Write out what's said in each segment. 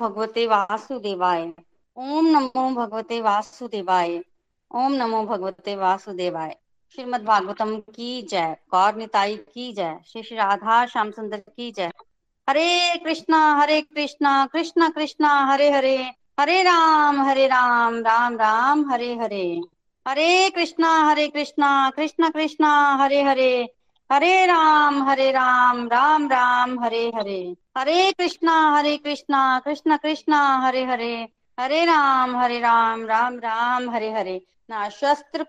भगवते वासुदेवाय। ओम नमो भगवते वासुदेवाय। ओम नमो भगवते वासुदेवाय। श्रीमद भागवतम की जय। गौर निताई की जय। श्री राधा श्याम सुंदर की जय। हरे कृष्णा कृष्णा कृष्णा हरे हरे, हरे राम राम राम हरे हरे। हरे कृष्णा कृष्णा कृष्णा हरे हरे, हरे राम राम राम हरे हरे। हरे कृष्णा कृष्णा कृष्णा हरे हरे, हरे राम राम राम हरे हरे। ना शास्त्र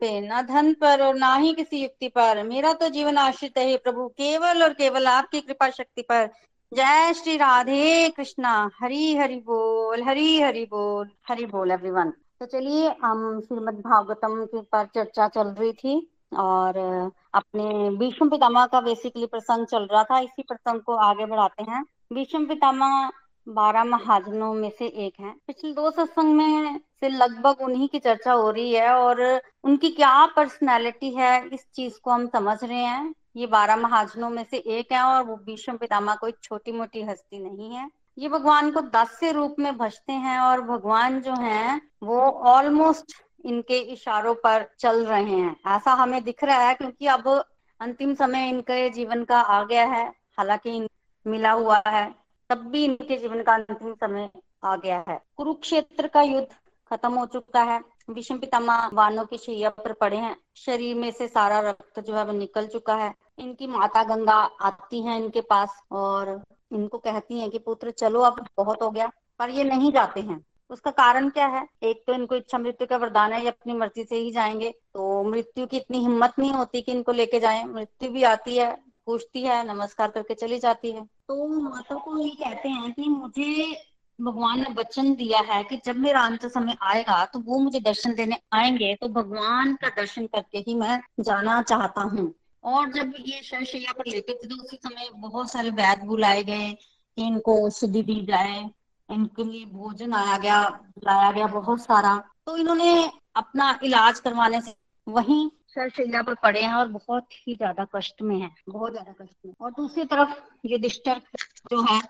पे ना धन पर और ना ही किसी युक्ति पर, मेरा तो जीवन आश्रित है प्रभु केवल और केवल आपकी कृपा शक्ति पर। जय श्री राधे कृष्णा। हरि बोल एवरीवन। तो चलिए, हम श्रीमद भागवतम के ऊपर चर्चा चल रही थी और अपने भीष्म पितामह का बेसिकली प्रसंग चल रहा था। इसी प्रसंग को आगे बढ़ाते हैं। भीष्म पितामह 12 महाजनों में से एक हैं। पिछले 2 सत्संग में से लगभग उन्हीं की चर्चा हो रही है और उनकी क्या पर्सनालिटी है इस चीज को हम समझ रहे हैं। ये 12 महाजनों में से एक है और वो भीष्म पितामह कोई छोटी मोटी हस्ती नहीं है। ये भगवान को दास्य रूप में भजते हैं और भगवान जो है वो ऑलमोस्ट इनके इशारों पर चल रहे हैं, ऐसा हमें दिख रहा है, क्योंकि अब अंतिम समय इनके जीवन का आ गया है। हालांकि मिला हुआ है तब भी इनके जीवन का अंतिम समय आ गया है। कुरुक्षेत्र का युद्ध खत्म हो चुका है। भीष्म पितामह वानों की शैया पर पड़े हैं, शरीर में से सारा रक्त जो है वो निकल चुका है। इनकी माता गंगा आती है इनके पास और इनको कहती है कि पुत्र चलो अब बहुत हो गया, पर ये नहीं जाते हैं। उसका कारण क्या है? एक तो इनको इच्छा मृत्यु का वरदान है, ये अपनी मर्जी से ही जाएंगे, तो मृत्यु की इतनी हिम्मत नहीं होती कि इनको लेके जाएं। मृत्यु भी आती है, पूछती है, नमस्कार करके चली जाती है। तो माता को ये कहते हैं कि मुझे भगवान ने वचन दिया है कि जब मेरा अंत समय आएगा तो वो मुझे दर्शन देने आएंगे, तो भगवान का दर्शन करके ही मैं जाना चाहता हूँ। और जब ये शैया पर लेते थे तो उसी समय बहुत सारे वैद्य बुलाए गए कि इनको सिद्धि दी जाए, इनके लिए भोजन लाया गया बहुत सारा। तो इन्होंने अपना इलाज करवाने से वहीं शैया पर पड़े हैं और बहुत ज्यादा कष्ट में। और दूसरी तरफ युधिष्ठिर जो है,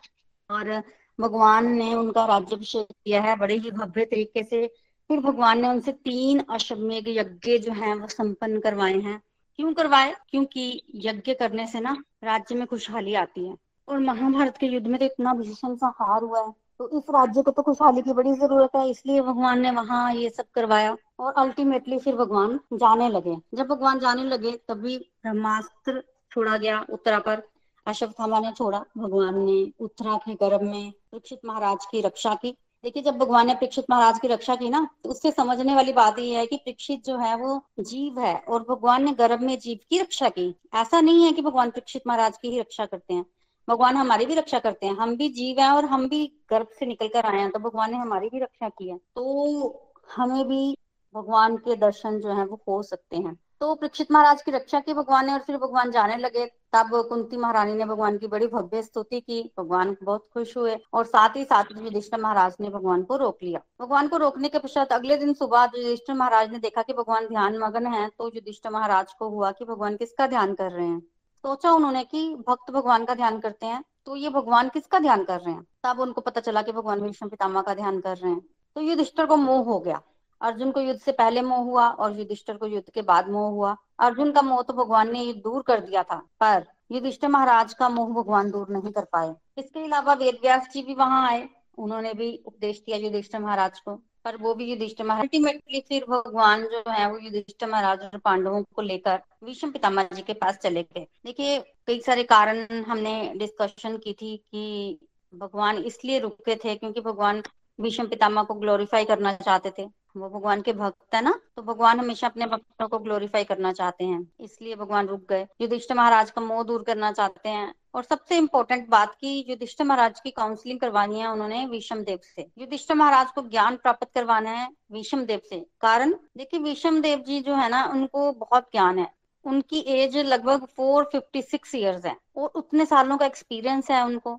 और भगवान ने उनका राज्याभिषेक किया है बड़े ही भव्य तरीके से। फिर भगवान ने उनसे 3 अश्वमेघ यज्ञ जो है वो संपन्न करवाए हैं। क्यों करवाए? क्योंकि यज्ञ करने से ना राज्य में खुशहाली आती है, और महाभारत के युद्ध में तो इतना भीषण सा हार हुआ है, तो इस राज्य को तो खुशहाली की बड़ी जरूरत है, इसलिए भगवान ने वहां ये सब करवाया। और अल्टीमेटली फिर भगवान जाने लगे। जब भगवान जाने लगे तभी ब्रह्मास्त्र छोड़ा गया उत्तरा पर, अश्वत्थामा ने छोड़ा। भगवान ने उत्तरा के गर्भ में परीक्षित महाराज की रक्षा की। देखिए, जब भगवान ने परीक्षित महाराज की रक्षा की ना, तो उससे समझने वाली बात यह है कि परीक्षित जो है वो जीव है और भगवान ने गर्भ में जीव की रक्षा की। ऐसा नहीं है कि भगवान परीक्षित महाराज की ही रक्षा करते हैं, भगवान हमारी भी रक्षा करते हैं। हम भी जीव हैं और हम भी गर्भ से निकल कर आए हैं, तो भगवान ने हमारी भी रक्षा की है, तो हमें भी भगवान के दर्शन जो है वो हो सकते हैं। तो परीक्षित महाराज की रक्षा की भगवान ने, और फिर भगवान जाने लगे। तब कुंती महारानी ने भगवान की बड़ी भव्य स्तुति की, भगवान बहुत खुश हुए, और साथ ही साथ युधिष्ठिर महाराज ने भगवान को रोक लिया। भगवान को रोकने के पश्चात अगले दिन सुबह युधिष्ठिर महाराज ने देखा कि भगवान ध्यान मगन है, तो युधिष्ठिर महाराज को हुआ कि भगवान किसका ध्यान कर रहे हैं। सोचा उन्होंने कि भक्त भगवान का ध्यान करते हैं, तो ये भगवान किसका ध्यान कर रहे हैं? तब उनको पता चला कि भगवान भीष्म पितामह का ध्यान कर रहे हैं। तो युधिष्ठिर को मोह हो गया। अर्जुन को युद्ध से पहले मोह हुआ और युधिष्ठिर को युद्ध के बाद मोह हुआ। अर्जुन का मोह तो भगवान ने दूर कर दिया था, पर युधिष्ठिर महाराज का मोह भगवान दूर नहीं कर पाए। इसके अलावा वेद व्यास जी भी वहां आए, उन्होंने भी उपदेश दिया युधिष्ठिर महाराज को, पर वो भी युधिष्ठिर महाराज अल्टीमेटली फिर भगवान जो है वो युधिष्ठिर महाराज और पांडवों को लेकर भीष्म पितामह जी के पास चले गए। देखिए, कई सारे कारण हमने डिस्कशन की थी कि भगवान इसलिए रुके थे क्योंकि भगवान भीष्म पितामह को ग्लोरीफाई करना चाहते थे। वो भगवान के भक्त है ना, तो भगवान हमेशा अपने भक्तों को ग्लोरीफाई करना चाहते हैं, इसलिए भगवान रुक गए। युधिष्ठिर महाराज का मोह दूर करना चाहते हैं, और सबसे इम्पोर्टेंट बात की युधिष्ठिर महाराज की काउंसलिंग करवानी है उन्होंने विषम देव से। युधिष्ठिर महाराज को ज्ञान प्राप्त करवाना है विषम देव से। कारण देखिए, विषम देव जी जो है ना, उनको बहुत ज्ञान है, उनकी एज लगभग 456 ईयर्स है और उतने सालों का एक्सपीरियंस है उनको।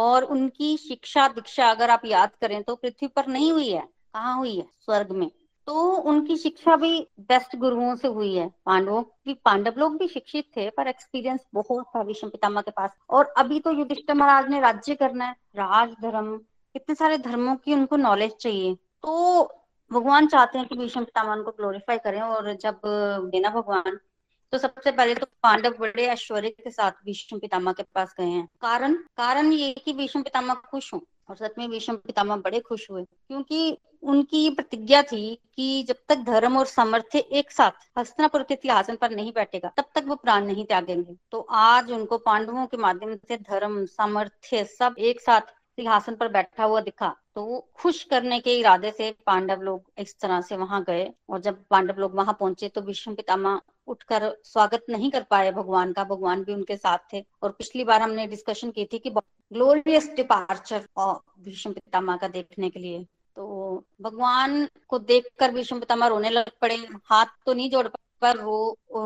और उनकी शिक्षा दीक्षा अगर आप याद करें तो पृथ्वी पर नहीं हुई है, कहाँ हुई है? स्वर्ग में। तो उनकी शिक्षा भी बेस्ट गुरुओं से हुई है। पांडव लोग भी शिक्षित थे, पर एक्सपीरियंस बहुत था भीष्म पितामह के पास। और अभी तो युधिष्ठिर महाराज ने राज्य करना है, राज धर्म, कितने सारे धर्मों की उनको नॉलेज चाहिए। तो भगवान चाहते हैं कि भीष्म पितामह उनको ग्लोरीफाई करें। और जब देना भगवान, तो सबसे पहले तो पांडव बड़े ऐश्वर्य के साथ भीष्म पितामह के पास गए हैं। कारण ये कि भीष्म पितामह खुश हो, और सच में भीष्म पितामह बड़े खुश हुए, क्योंकि उनकी प्रतिज्ञा थी कि जब तक धर्म और समर्थ्य एक साथ हस्तिनापुर के सिंहासन पर नहीं बैठेगा, तब तक वो प्राण नहीं त्यागेंगे। तो आज उनको पांडवों के माध्यम से धर्म सामर्थ्य सब एक साथ सिंहासन पर बैठा हुआ दिखा। तो खुश करने के इरादे से पांडव लोग इस तरह से वहां गए। और जब पांडव लोग वहां पहुंचे तो भीष्म पितामह उठकर स्वागत नहीं कर पाए भगवान का, भगवान भी उनके साथ थे। और पिछली बार हमने डिस्कशन की थी कि ग्लोरियस डिपार्चर भीष्म पितामह का देखने के लिए। तो भगवान को देखकर भीष्म पितामह रोने लग पड़े, हाथ तो नहीं जोड़ पाए, पर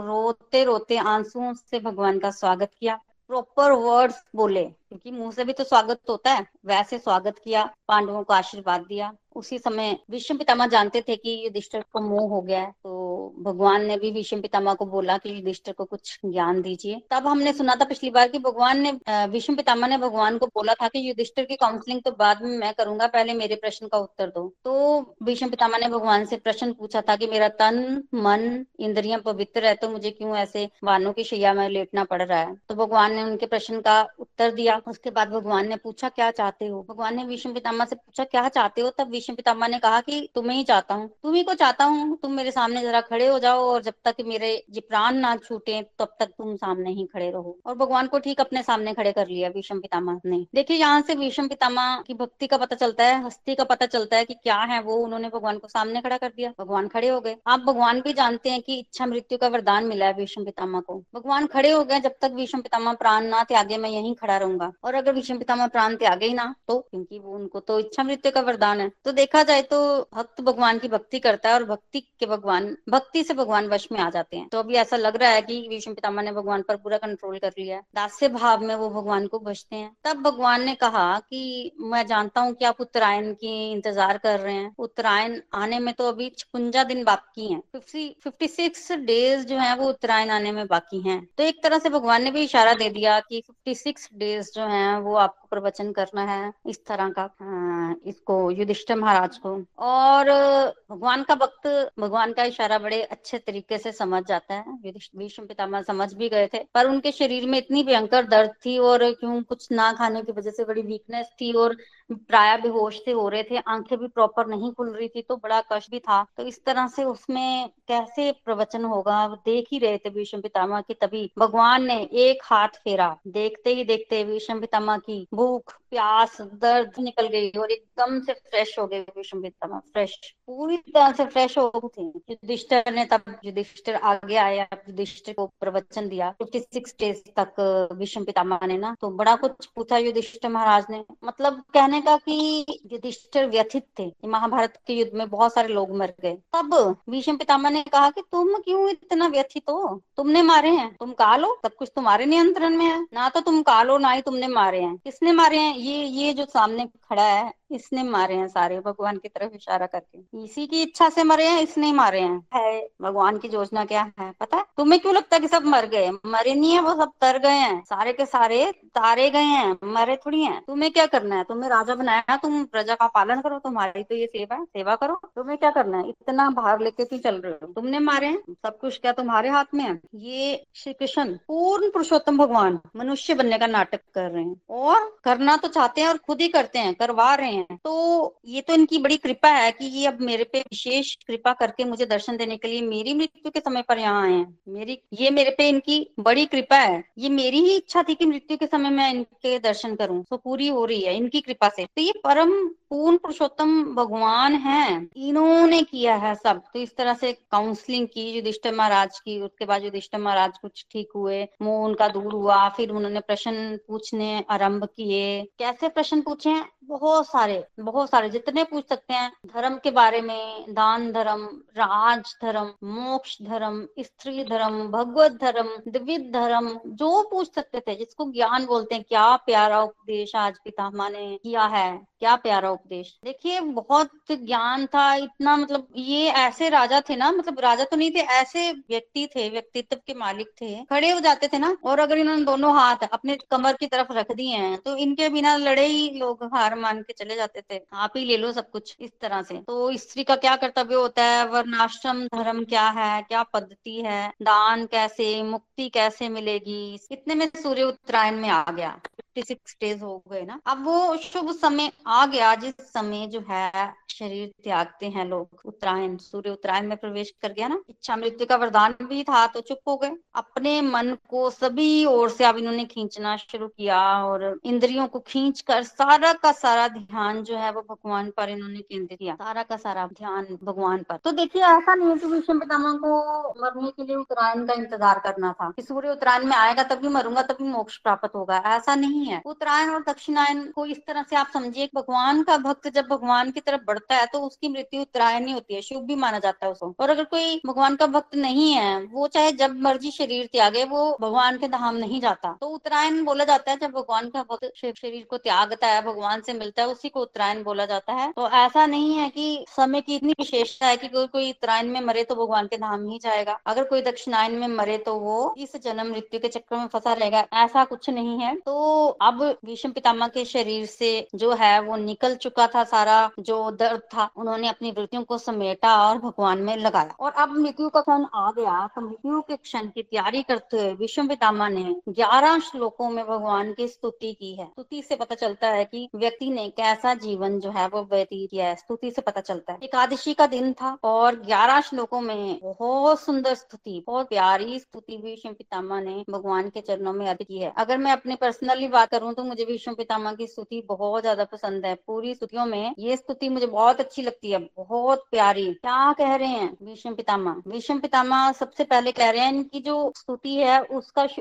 रोते रोते आंसुओं से भगवान का स्वागत किया। प्रॉपर वर्ड्स बोले, क्योंकि मुंह से भी तो स्वागत होता है, वैसे स्वागत किया, पांडवों को आशीर्वाद दिया। उसी समय भीष्म पितामह जानते थे कि युधिष्ठिर को मोह हो गया है, तो भगवान ने भी भीष्म पितामह को बोला कि युधिष्ठिर को कुछ ज्ञान दीजिए। तब हमने सुना था पिछली बार कि भीष्म पितामह ने भगवान को बोला था कि युधिष्ठिर की काउंसलिंग तो बाद में मैं करूंगा, पहले मेरे प्रश्न का उत्तर दो। तो भीष्म पितामह ने भगवान से प्रश्न पूछा था कि मेरा तन मन इंद्रियां पवित्र है, तो मुझे क्यों ऐसे वानों की शैया में लेटना पड़ रहा है? तो भगवान ने उनके प्रश्न का उत्तर दिया। उसके बाद भगवान ने पूछा क्या चाहते हो? भगवान ने भीष्म पितामह से पूछा क्या चाहते हो? तब भीष्म पितामह ने कहा कि तुम्हें ही चाहता हूँ, तुम्ही को चाहता हूँ, तुम मेरे सामने जरा खड़े हो जाओ, और जब तक मेरे प्राण ना छूटे तब तक तुम सामने ही खड़े रहो। और भगवान को ठीक अपने सामने खड़े कर लिया भीष्म पितामह ने। देखिए, यहाँ से भीष्म पितामह की भक्ति का पता चलता है, हस्ती का पता चलता है कि क्या है वो। उन्होंने भगवान को सामने खड़ा कर दिया, भगवान खड़े हो गए। आप भगवान भी जानते हैं कि इच्छा मृत्यु का वरदान मिला है भीष्म पितामह को। भगवान खड़े हो गए, जब तक भीष्म पितामह प्राण ना त्यागे मैं यहीं खड़ा रहूंगा। और अगर भीष्म पितामह प्राण त्यागे ही ना, तो क्योंकि वो उनको तो इच्छा मृत्यु का वरदान है। तो देखा जाए तो भक्त भगवान की भक्ति करता है, और भक्ति से भगवान वश में आ जाते हैं। तो अभी ऐसा लग रहा है कि भीष्म पितामह ने भगवान पर पूरा कंट्रोल कर लिया है, दास्य भाव में वो भगवान को भजते हैं। तब भगवान ने कहा कि मैं जानता हूँ कि आप उत्तरायण की इंतजार कर रहे हैं, उत्तरायण आने में तो अभी 56 दिन बाकी है, 56 डेज जो है वो उत्तरायण आने में बाकी है। तो एक तरह से भगवान ने भी इशारा दे दिया कि 56 डेज जो है वो आपको प्रवचन करना है, इस तरह का इसको युधिष्ठिर महाराज को। और भगवान का भक्त भगवान का इशारा बड़े अच्छे तरीके से समझ जाता है। भीष्म पितामह समझ भी गए थे, पर उनके शरीर में इतनी भयंकर दर्द थी, और क्यों कुछ ना खाने की वजह से बड़ी वीकनेस थी, और प्राय बेहोश से हो रहे थे, आंखें भी प्रॉपर नहीं खुल रही थी, तो बड़ा कष्ट भी था। तो इस तरह से उसमें कैसे प्रवचन होगा, देख ही रहे थे भीष्म पितामह की। तभी भगवान ने एक हाथ फेरा, देखते ही देखते भीष्म पितामह की भूख प्यास दर्द निकल गई, और एकदम से फ्रेश हो गए भीष्म पितामह, फ्रेश, पूरी तरह से फ्रेश हो गए थे। युधिष्ठिर ने तब युधिष्ठिर आगे आया, युधिष्ठिर को प्रवचन दिया 56 डेज तक भीष्म पितामह ने ना। तो बड़ा कुछ पूछा युधिष्ठिर महाराज ने, मतलब कहने का कि युधिष्ठिर व्यथित थे, महाभारत के युद्ध में बहुत सारे लोग मर गए। तब भीष्म पितामह ने कहा कि तुम क्यों इतना व्यथित हो? तुमने मारे हैं, तुम काल हो, सब कुछ तुम्हारे नियंत्रण में है ना, तो तुम काल हो ना ही तुमने मारे हैं। किसने मारे हैं? ये जो सामने खड़ा है इसने मारे हैं सारे, भगवान की तरफ इशारा करके। इसी की इच्छा से मरे हैं, इसने मारे हैं। है भगवान की योजना क्या है पता है? तुम्हें क्यों लगता है कि सब मर गए? मरे नहीं है, वो सब तर गए हैं, सारे के सारे तारे गए हैं, मरे थोड़ी हैं। तुम्हें क्या करना है? तुम्हें राजा बनाया, तुम प्रजा का पालन करो, तुम्हारी तो ये सेवा है, सेवा करो, तुम्हें क्या करना है? इतना भार लेके क्यों चल रहे हो? तुमने मारे हैं, सब कुछ क्या तुम्हारे हाथ में है? ये श्री कृष्ण पूर्ण पुरुषोत्तम भगवान मनुष्य बनने का नाटक कर रहे हैं, और करना तो चाहते हैं और खुद ही करते हैं, करवा रहे हैं। तो ये तो इनकी बड़ी कृपा है कि ये अब मेरे पे विशेष कृपा करके मुझे दर्शन देने के लिए मेरी मृत्यु के समय पर यहाँ आए हैं। मेरे पे इनकी बड़ी कृपा है, ये मेरी ही इच्छा थी कि मृत्यु के समय मैं इनके दर्शन करूँ, तो पूरी हो रही है इनकी कृपा से। तो ये परम पूर्ण पुरुषोत्तम भगवान हैं, इन्होंने किया है सब। तो इस तरह से काउंसलिंग की युधिष्ठिर महाराज की। उसके बाद युधिष्ठिर महाराज कुछ ठीक हुए, मोह उनका दूर हुआ, फिर उन्होंने प्रश्न पूछने आरंभ किए। कैसे प्रश्न पूछे? बहुत सारे जितने पूछ सकते हैं, धर्म के बारे में, दान धर्म, राज धर्म, मोक्ष धर्म, स्त्री धर्म, भगवत धर्म, दिव्य धर्म, जो पूछ सकते थे, जिसको ज्ञान बोलते हैं। क्या प्यारा उपदेश आज पितामह ने किया है, क्या प्यारा उपदेश। देखिए बहुत ज्ञान था, इतना मतलब ये ऐसे राजा थे ना, मतलब राजा तो नहीं थे, ऐसे व्यक्ति थे, व्यक्तित्व के मालिक थे। खड़े हो जाते थे ना, और अगर इन्होंने दोनों हाथ अपने कमर की तरफ रख दिए हैं तो इनके बिना लड़े ही लोग हार मान के चले जाते थे। आप ही ले लो सब कुछ, इस तरह से। तो स्त्री का क्या कर्तव्य होता है, वर्णाश्रम धर्म क्या है, क्या पद्धति है, दान कैसे, मुक्ति कैसे मिलेगी। इतने में सूर्य उत्तरायण में आ गया, 56 डेज हो गए ना। अब वो शुभ समय आ गया जिस समय जो है शरीर त्यागते हैं लोग। उत्तरायण, सूर्य उत्तरायण में प्रवेश कर गया ना। इच्छा मृत्यु का वरदान भी था तो चुप हो गए। अपने मन को सभी ओर से अब इन्होंने खींचना शुरू किया और इंद्रियों को खींच कर सारा का सारा ध्यान जो है वो भगवान पर इन्होंने केंद्रित किया, सारा का सारा ध्यान भगवान पर। तो देखिए ऐसा नहीं कि भीष्म पितामह को मरने के लिए उत्तरायण का इंतजार करना था कि सूर्य उत्तरायण में आएगा तभी मरूंगा, तभी मोक्ष प्राप्त होगा, ऐसा नहीं है। उत्तरायण और दक्षिणायन को इस तरह से आप समझिए, भगवान का भक्त जब भगवान की तरफ बढ़ता है तो उसकी मृत्यु उत्तरायण ही होती है, शुभ भी माना जाता है उसको। और अगर कोई भगवान का भक्त नहीं है, वो चाहे जब मर्जी शरीर त्यागे, वो भगवान के धाम नहीं जाता। तो उत्तरायण बोला जाता है जब भगवान का भक्त शरीर को त्यागता है, भगवान से मिलता है, उसी को उत्तरायण बोला जाता है। तो ऐसा नहीं है कि समय की इतनी विशेषता है कि कोई उत्तरायण में मरे तो भगवान के धाम ही जाएगा, अगर कोई दक्षिणायन में मरे तो वो इस जन्म मृत्यु के चक्कर में फंसा रहेगा, ऐसा कुछ नहीं है। तो अब भीष्म पितामह के शरीर से जो है वो निकल चुका था सारा जो दर्द था, उन्होंने अपनी वृत्तियों को समेटा और भगवान में लगाया। और अब मृत्यु का क्षण आ गया, तो मृत्यु के क्षण की तैयारी करते हुए भीष्म पितामह ने 11 श्लोकों में भगवान की स्तुति की है। स्तुति से पता चलता है कि व्यक्ति ने कैसा जीवन जो है वो व्यतीत किया है, स्तुति से पता चलता है। एकादशी का दिन था और 11 श्लोकों में बहुत सुंदर स्तुति, बहुत प्यारी स्तुति भीष्म पितामह ने भगवान के चरणों में अर्पित की है। अगर मैं अपने पर्सनली बात करूं तो मुझे भीष्म पितामह की स्तुति बहुत ज्यादा पसंद है। पूरी स्तुतियों में ये स्तुति मुझे बहुत अच्छी लगती है, बहुत प्यारी। क्या कह रहे हैं भीष्म पितामह सबसे पहले कह रहे हैं, इनकी जो स्तुति है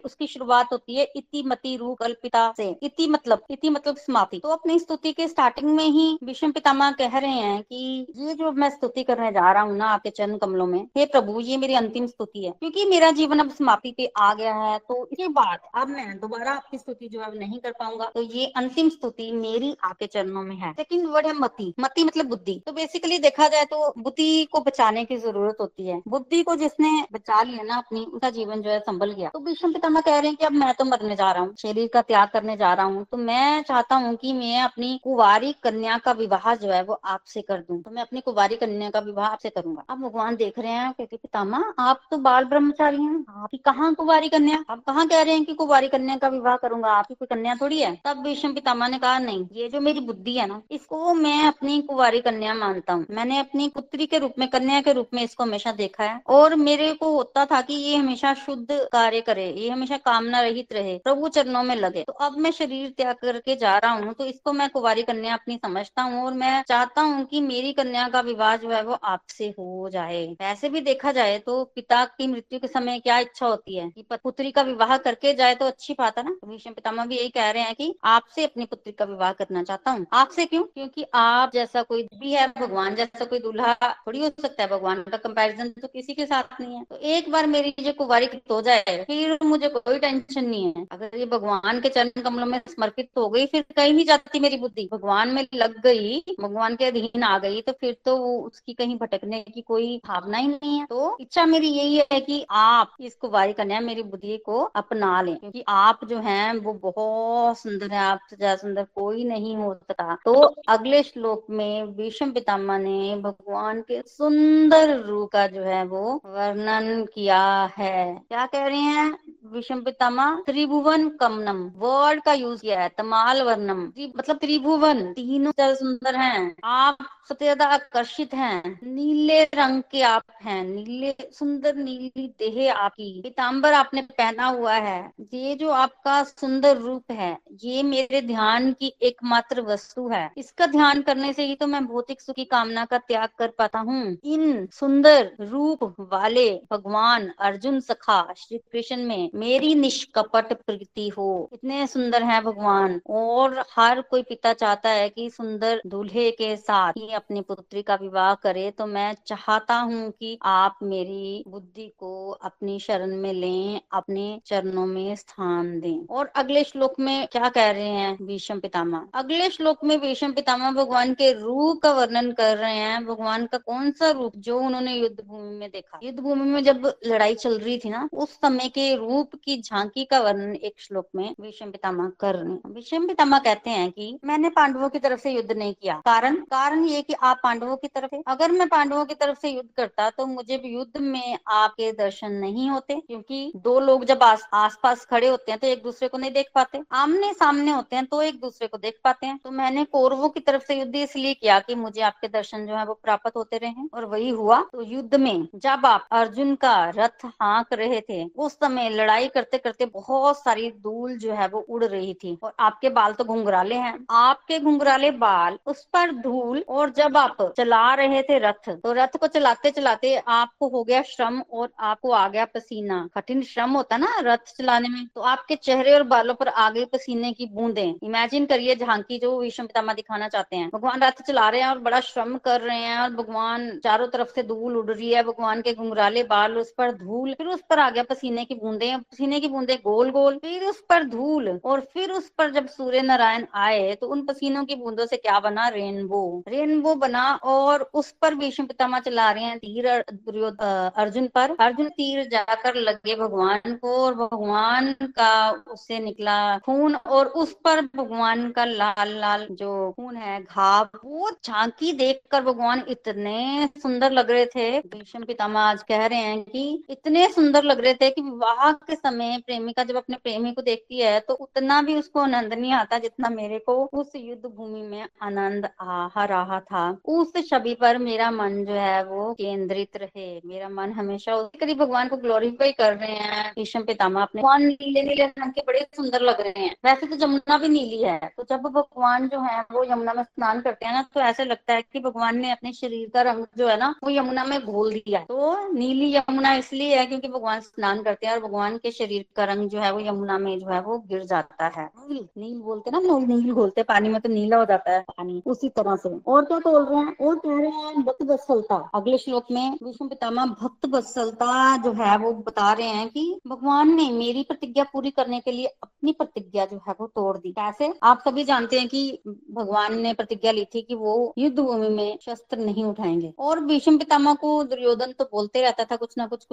उसकी शुरुआत होती है इति मति रू कल्पिता से। इति मतलब समाप्ति। तो अपनी स्तुति के स्टार्टिंग में ही भीष्म पितामह कह रहे हैं कि ये जो मैं स्तुति करने जा रहा हूँ ना आपके चरण कमलों में, हे प्रभु, ये मेरी अंतिम स्तुति है, क्योंकि मेरा जीवन अब समाप्ति पे आ गया है। तो इसके बाद अब मैं दोबारा आपकी स्तुति जो है नहीं कर पाऊंगा, तो ये अंतिम स्तुति मेरी आपके चरणों में है। सेकंड वर्ड है मति। मति मतलब बुद्धि। तो बेसिकली देखा जाए तो बुद्धि को बचाने की जरूरत होती है। बुद्धि को जिसने बचा लिया ना अपनी, उनका जीवन जो है संभल गया। तो भीष्म पितामह कह रहे हैं कि अब मैं तो मरने जा रहा हूँ, शरीर का त्याग करने जा रहा हूँ, तो मैं चाहता हूँ कि मैं अपनी कुवारी कन्या का विवाह जो है वो आपसे कर दूं। तो मैं अपनी कुवारी कन्या का विवाह आपसे करूंगा। अब भगवान देख रहे हैं, कहते पितामह आप तो बाल ब्रह्मचारी हैं, आपकी कहाँ कुवारी कन्या, आप कहाँ कह रहे हैं कि कुवारी कन्या का विवाह करूंगा, आपकी कन्या थोड़ी है। तब भीष्म पितामह ने कहा नहीं, ये जो मेरी बुद्धि है ना, इसको मैं अपनी कुवारी कन्या मानता हूँ। मैंने अपनी पुत्री के रूप में, कन्या के रूप में इसको हमेशा देखा है, और मेरे को होता था कि ये हमेशा शुद्ध कार्य करे, ये हमेशा कामना रहित रहे, प्रभु चरणों में लगे। तो अब मैं शरीर त्याग करके जा रहा हूँ, तो इसको मैं कुवारी कन्या अपनी समझता हूँ, और मैं चाहता हूँ कि मेरी कन्या का विवाह जो है वो आपसे हो जाए। वैसे भी देखा जाए तो पिता की मृत्यु के समय क्या इच्छा होती है कि पुत्री का विवाह करके जाए, तो अच्छी बात है ना। भीष्म पितामह यही कह रहे हैं कि आपसे अपनी पुत्री का विवाह करना चाहता हूँ। आपसे क्यों? क्योंकि आप जैसा कोई भी है, भगवान जैसा कोई दूल्हा थोड़ी हो सकता है, भगवान का कंपैरिजन तो किसी के साथ नहीं है। तो एक बार मेरी जो कुवारी हो जाए फिर मुझे कोई टेंशन नहीं है। अगर ये भगवान के चरण कमलों में समर्पित हो गई, फिर कहीं नहीं जाती मेरी बुद्धि, भगवान में लग गई, भगवान के अधीन आ गई, तो फिर तो उसकी कहीं भटकने की कोई भावना ही नहीं है। तो इच्छा मेरी यही है कि आप इस कुवारी कन्या मेरी बुद्धि को अपना लें, क्योंकि आप जो है वो बहुत सुंदर है, आपसे ज्यादा सुंदर कोई नहीं हो सकता। तो अगले श्लोक में भीष्म पितामह ने भगवान के सुंदर रूप का जो है वो वर्णन किया है। क्या कह रहे हैं विषम पितामा त्रिभुवन कमनम वर्ड का यूज किया है, तमाल वर्णम मतलब त्रिभुवन, तीनों ज्यादा सुंदर हैं। आप सबसे ज्यादा आकर्षित हैं, नीले रंग के आप हैं, नीले सुंदर नीली देह आपकी, पीताम्बर आपने पहना हुआ है। ये जो आपका सुंदर रूप है ये मेरे ध्यान की एकमात्र वस्तु है, इसका ध्यान करने से ही तो मैं भौतिक सुख की कामना का त्याग कर पाता हूँ। इन सुंदर रूप वाले भगवान अर्जुन सखा श्री कृष्ण में मेरी निष्कपट प्रीति हो। इतने सुंदर हैं भगवान, और हर कोई पिता चाहता है कि सुंदर दूल्हे के साथ ही अपनी पुत्री का विवाह करे। तो मैं चाहता हूँ कि आप मेरी बुद्धि को अपनी शरण में लें, अपने चरणों में स्थान दें। और अगले श्लोक में क्या कह रहे हैं भीष्म पितामह? अगले श्लोक में भीष्म पितामह भगवान के रूप का वर्णन कर रहे हैं। भगवान का कौन सा रूप? जो उन्होंने युद्ध भूमि में देखा, युद्ध भूमि में जब लड़ाई चल रही थी ना, उस समय के रूप की झांकी का वर्णन एक श्लोक में भीष्म पितामह कर रहे हैं। भीष्म पितामह कहते हैं कि मैंने पांडवों की तरफ से युद्ध नहीं किया। कारण ये कि आप पांडवों की तरफ, अगर मैं पांडवों की तरफ से युद्ध करता तो मुझे युद्ध में आपके दर्शन नहीं होते, क्योंकि दो लोग जब आसपास खड़े होते हैं तो एक दूसरे को नहीं देख पाते, आमने सामने होते हैं तो एक दूसरे को देख पाते हैं। तो मैंने कौरवों की तरफ से युद्ध इसलिए किया कि मुझे आपके दर्शन जो है वो प्राप्त होते रहे, और वही हुआ। तो युद्ध में जब आप अर्जुन का रथ हाँक रहे थे, उस समय लड़ाई करते करते बहुत सारी धूल जो है वो उड़ रही थी, और आपके बाल तो घुंघराले हैं, आपके घुंघराले बाल, उस पर धूल, और जब आप चला रहे थे रथ, तो रथ को चलाते चलाते आपको हो गया श्रम और आपको आ गया पसीना। कठिन श्रम होता ना रथ चलाने में, तो आपके चेहरे और बालों पर आ गई पसीने की बूंदें। इमेजिन करिए झांकी जो भीष्म पितामह दिखाना चाहते हैं। भगवान रथ चला रहे हैं और बड़ा श्रम कर रहे हैं, और भगवान चारों तरफ से धूल उड़ रही है, भगवान के घुंघराले बाल, उस पर धूल, फिर उस पर आ गया पसीने की बूंदे, पसीने की बूंदे गोल गोल, फिर उस पर धूल, और फिर उस पर जब सूर्य नारायण आए तो उन पसीनों की बूंदों से क्या बना? रेनबो बना। और उस पर भीष्म पितामह चला रहे हैं तीर अर्जुन पर, अर्जुन तीर जाकर लगे भगवान को, और भगवान का उससे निकला खून, और उस पर भगवान का लाल लाल जो खून है घाव। वो झांकी देखकर भगवान इतने सुंदर लग रहे थे। भीष्म पितामह आज कह रहे हैं कि इतने सुंदर लग रहे थे कि विवाह के समय प्रेमिका जब अपने प्रेमी को देखती है तो उतना भी उसको आनंद नहीं आता जितना मेरे को उस युद्ध भूमि में आनंद आ रहा था। उस छवि पर मेरा मन जो है वो केंद्रित रहे, मेरा मन हमेशा उसके करीब। भगवान को ग्लोरीफाई कर रहे हैं भीष्म पितामह अपने। भगवान नीले नीले रंग के बड़े सुंदर लग रहे हैं, वैसे तो यमुना भी नीली है, तो जब भगवान जो है वो यमुना में स्नान करते हैं ना, तो ऐसे लगता है कि भगवान ने अपने शरीर का रंग जो है ना वो यमुना में घोल दिया। तो नीली यमुना इसलिए है क्योंकि भगवान स्नान करते हैं, और भगवान के शरीर का रंग जो है वो यमुना में जो है वो गिर जाता है। नील बोलते ना लोग, नील बोलते, पानी में तो नीला हो जाता है पानी, उसी तरह से। और क्या बोल रहे हैं? और कह रहे हैं भक्त वत्सलता। अगले श्लोक में भीष्म पितामह भक्त वत्सलता जो है वो बता रहे हैं कि भगवान ने मेरी प्रतिज्ञा पूरी करने के लिए अपनी प्रतिज्ञा जो है वो तोड़ दी। कैसे? आप सभी जानते हैं कि भगवान ने प्रतिज्ञा ली थी कि वो युद्ध भूमि में शस्त्र नहीं उठाएंगे, और भीष्म पितामह को दुर्योधन तो बोलते रहता था कुछ ना कुछ।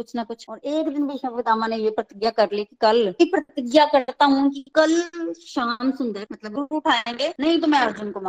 और एक दिन भीष्म पितामह ने ये प्रतिज्ञा कर ली कि कल की प्रतिज्ञा करता हूँ कि कल शाम सुंदर मतलब उठाएंगे, नहीं तो मैं अर्जुन को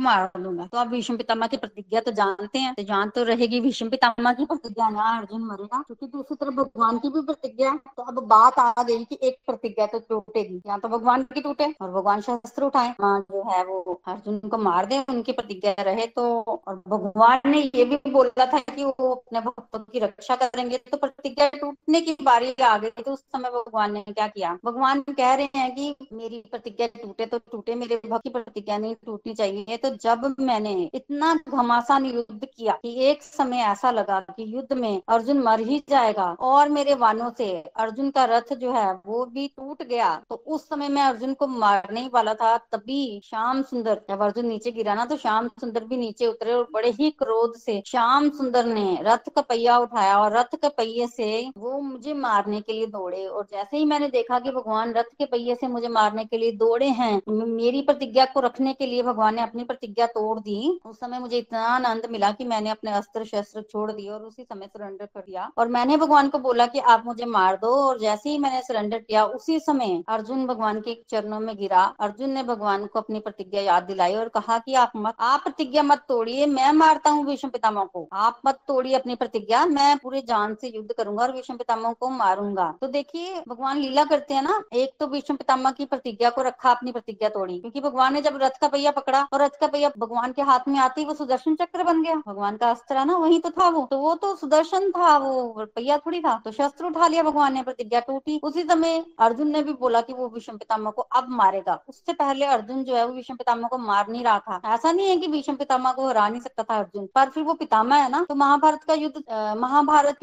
मार दूंगा, तो आप भीष्म पितामह की प्रतिज्ञा तो जानते हैं, तो जान तो रहेगी भीष्म पितामह की प्रतिज्ञा ना अर्जुन मरेगा, क्योंकि दूसरी तरफ भगवान की भी प्रतिज्ञा। तो अब बात आ गई कि एक प्रतिज्ञा तो टूटेगी, या तो भगवान की टूटे और भगवान शस्त्र उठाए, जो है वो अर्जुन को मार दे, उनकी प्रतिज्ञा रहे। तो और भगवान ने ये भी बोला था कि वो अपने भक्तों की रक्षा करेंगे, तो प्रतिज्ञा टूटने की बारी आ गई। तो उस समय भगवान ने क्या किया? भगवान कह रहे हैं कि मेरी प्रतिज्ञा टूटे तो टूटे, मेरे भक्त की प्रतिज्ञा नहीं टूटनी चाहिए। तो जब मैंने इतना घमासान युद्ध किया कि एक समय ऐसा लगा कि युद्ध में अर्जुन मर ही जाएगा, और मेरे बाणों से अर्जुन का रथ जो है वो भी टूट गया, तो उस समय मैं अर्जुन को मारने ही वाला था, तभी श्याम सुंदर, जब अर्जुन नीचे गिरा ना, तो श्याम सुंदर भी नीचे उतरे, और बड़े ही क्रोध से श्याम सुंदर ने रथ का पहिया उठाया, और रथ के पहिये से वो मुझे मारने के लिए दौड़े। और जैसे ही मैंने देखा कि भगवान रथ के पहिये से मुझे मारने के लिए दौड़े हैं, मेरी प्रतिज्ञा को रखने के लिए भगवान ने अपनी प्रतिज्ञा तोड़ दी। उस समय मुझे इतना आनंद मिला कि मैंने अपने अस्त्र शस्त्र छोड़ दिए और उसी समय सरेंडर कर दिया, और मैंने भगवान को बोला कि आप मुझे मार दो। और जैसे ही मैंने सरेंडर किया, उसी समय अर्जुन भगवान के चरणों में गिरा। अर्जुन ने भगवान को अपनी प्रतिज्ञा याद दिलाई और कहा कि आप प्रतिज्ञा मत तोड़िए, मैं मारता हूँ भीष्म पितामह को, आप मत तोड़िए अपनी प्रतिज्ञा, मैं पूरे जान से युद्ध करूंगा और भीष्म पितामह को मार उतारूंगा। तो देखिए भगवान लीला करते हैं ना। एक तो भीष्म पितामह की प्रतिज्ञा को रखा, अपनी प्रतिज्ञा तोड़ी, क्योंकि भगवान ने जब रथ का पहिया पकड़ा और रथ का पहिया भगवान के हाथ में आते ही वो सुदर्शन चक्र बन गया, भगवान का अस्त्र है ना, वही तो था वो, तो वो तो सुदर्शन था, वो पहिया थोड़ी था। तो शस्त्र उठा लिया भगवान ने, प्रतिज्ञा टूटी। उसी समय अर्जुन ने भी बोला कि वो भीष्म पितामह को अब मारेगा। उससे पहले अर्जुन जो है वो भीष्म पितामह को मार नहीं रहा था। ऐसा नहीं है कि भीष्म पितामह को हरा नहीं सकता था अर्जुन, पर फिर वो पितामह है ना। तो महाभारत के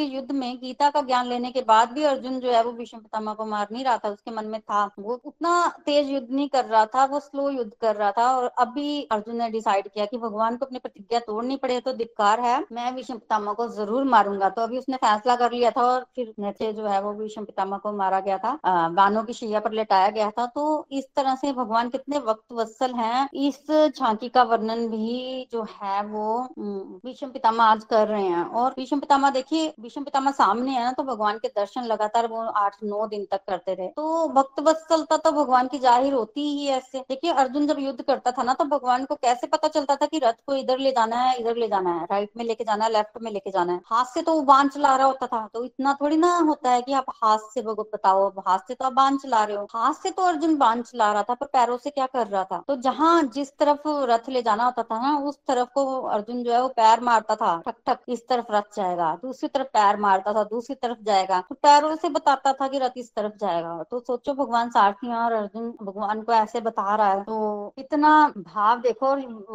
युद्ध में गीता का ज्ञान लेने के बाद भी अर्जुन जो है वो भीष्म पितामह को मार नहीं रहा था, उसके मन में था, वो उतना तेज युद्ध नहीं कर रहा था, वो स्लो युद्ध कर रहा था। और अभी अर्जुन ने डिसाइड किया कि भगवान को अपनी प्रतिज्ञा तोड़नी पड़े तो धिक्कार है, मैं भीष्म पितामह को जरूर मारूंगा। तो अभी उसने फैसला कर लिया था और फिर नीचे जो है वो भीष्म पितामह को मारा गया था, बानों की शैया पर लेटाया गया था। तो इस तरह से भगवान कितने वक्त वत्सल हैं, इस झांकी का वर्णन भी जो है वो भीष्म पितामह आज कर रहे हैं। और भीष्म पितामह देखिए, भीष्म पितामह सामने है ना, तो भगवान के दर्शन लगातार वो 8-9 दिन तक करते रहे। तो भक्त वत्सलता तो भगवान की जाहिर होती ही ऐसे। देखिए अर्जुन जब युद्ध करता था ना, तो भगवान को कैसे पता चलता था कि रथ को इधर ले जाना है, इधर ले जाना है, राइट में लेके जाना है, लेफ्ट में लेके जाना है। हाथ से तो वो बाण चला रहा होता था। तो इतना थोड़ी ना होता है कि आप हाथ से बताओ, हाथ से तो आप बाण चला रहे हो। हाथ से तो अर्जुन बाण चला रहा था, पर पैरों से क्या कर रहा था। तो जहाँ जिस तरफ रथ ले जाना होता था ना, उस तरफ को अर्जुन जो है वो पैर मारता था, ठक ठक, इस तरफ रथ जाएगा, दूसरी तरफ पैर मारता था, दूसरी तरफ जाएगा। तो पैरों से बताता था कि रथ इस तरफ जाएगा। तो सोचो भगवान सारथी हैं और अर्जुन भगवान को ऐसे बता रहा है। तो इतना भाव देखो,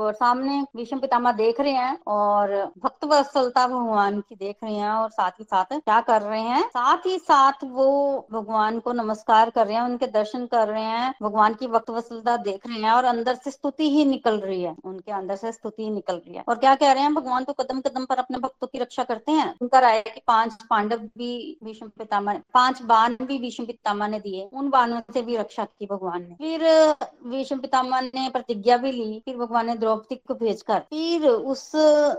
और सामने भीष्म पितामह देख रहे हैं और भक्त वत्सलता भगवान की देख रहे हैं, और साथ ही साथ क्या कर रहे हैं, साथ ही साथ वो भगवान को नमस्कार कर रहे हैं, उनके दर्शन कर रहे हैं, भगवान की भक्त वत्सलता देख रहे हैं, और अंदर से स्तुति ही निकल रही है, उनके अंदर से स्तुति ही निकल रही है। और क्या कह रहे हैं, भगवान तो कदम कदम पर अपने भक्तों की रक्षा करते हैं। उनका राय है कि 5 पांडव भी भीष्म पितामह ने, 5 बाण भी भीष्म पितामह ने दिए, उन बाणों से भी रक्षा की भगवान ने। फिर भीष्म पितामह ने प्रतिज्ञा भी ली, फिर भगवान ने द्रौपदी को भेजकर फिर उस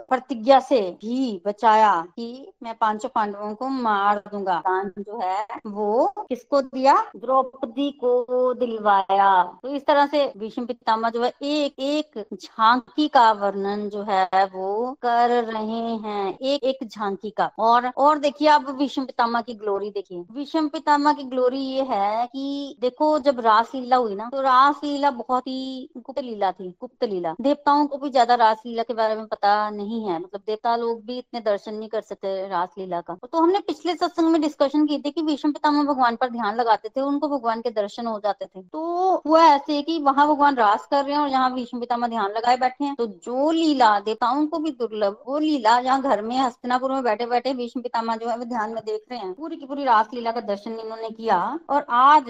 प्रतिज्ञा से भी बचाया कि मैं 5 पांडवों को मार दूंगा। दान जो है वो किसको दिया, द्रौपदी को दिलवाया। तो इस तरह से भीष्म पितामह जो है एक एक झांकी का वर्णन जो है वो कर रहे हैं, एक एक झांकी का। और देखिए अब भीष्म पितामह की ग्लोरी देखिए। भीष्म पितामह की ग्लोरी ये है कि देखो जब रासलीला हुई ना, तो रासलीला बहुत ही गुप्त लीला थी, गुप्त लीला। देवताओं को भी ज्यादा रासलीला के बारे में पता नहीं है, मतलब देवता लोग भी इतने दर्शन नहीं कर सकते रासलीला का। तो हमने पिछले सत्संग में डिस्कशन की थी कि भीष्म पितामह भगवान पर ध्यान लगाते थे, उनको भगवान के दर्शन हो जाते थे। तो हुआ ऐसे कि वहाँ भगवान रास कर रहे हैं और यहाँ भीष्म पितामह ध्यान लगाए बैठे हैं। तो जो लीला देवताओं को भी दुर्लभ, वो लीला यहाँ घर में हस्तिनापुर में बैठे बैठे भीष्म पितामह जो है वो ध्यान में देख रहे हैं। पूरी की पूरी रासलीला का दर्शन इन्होंने किया, और आज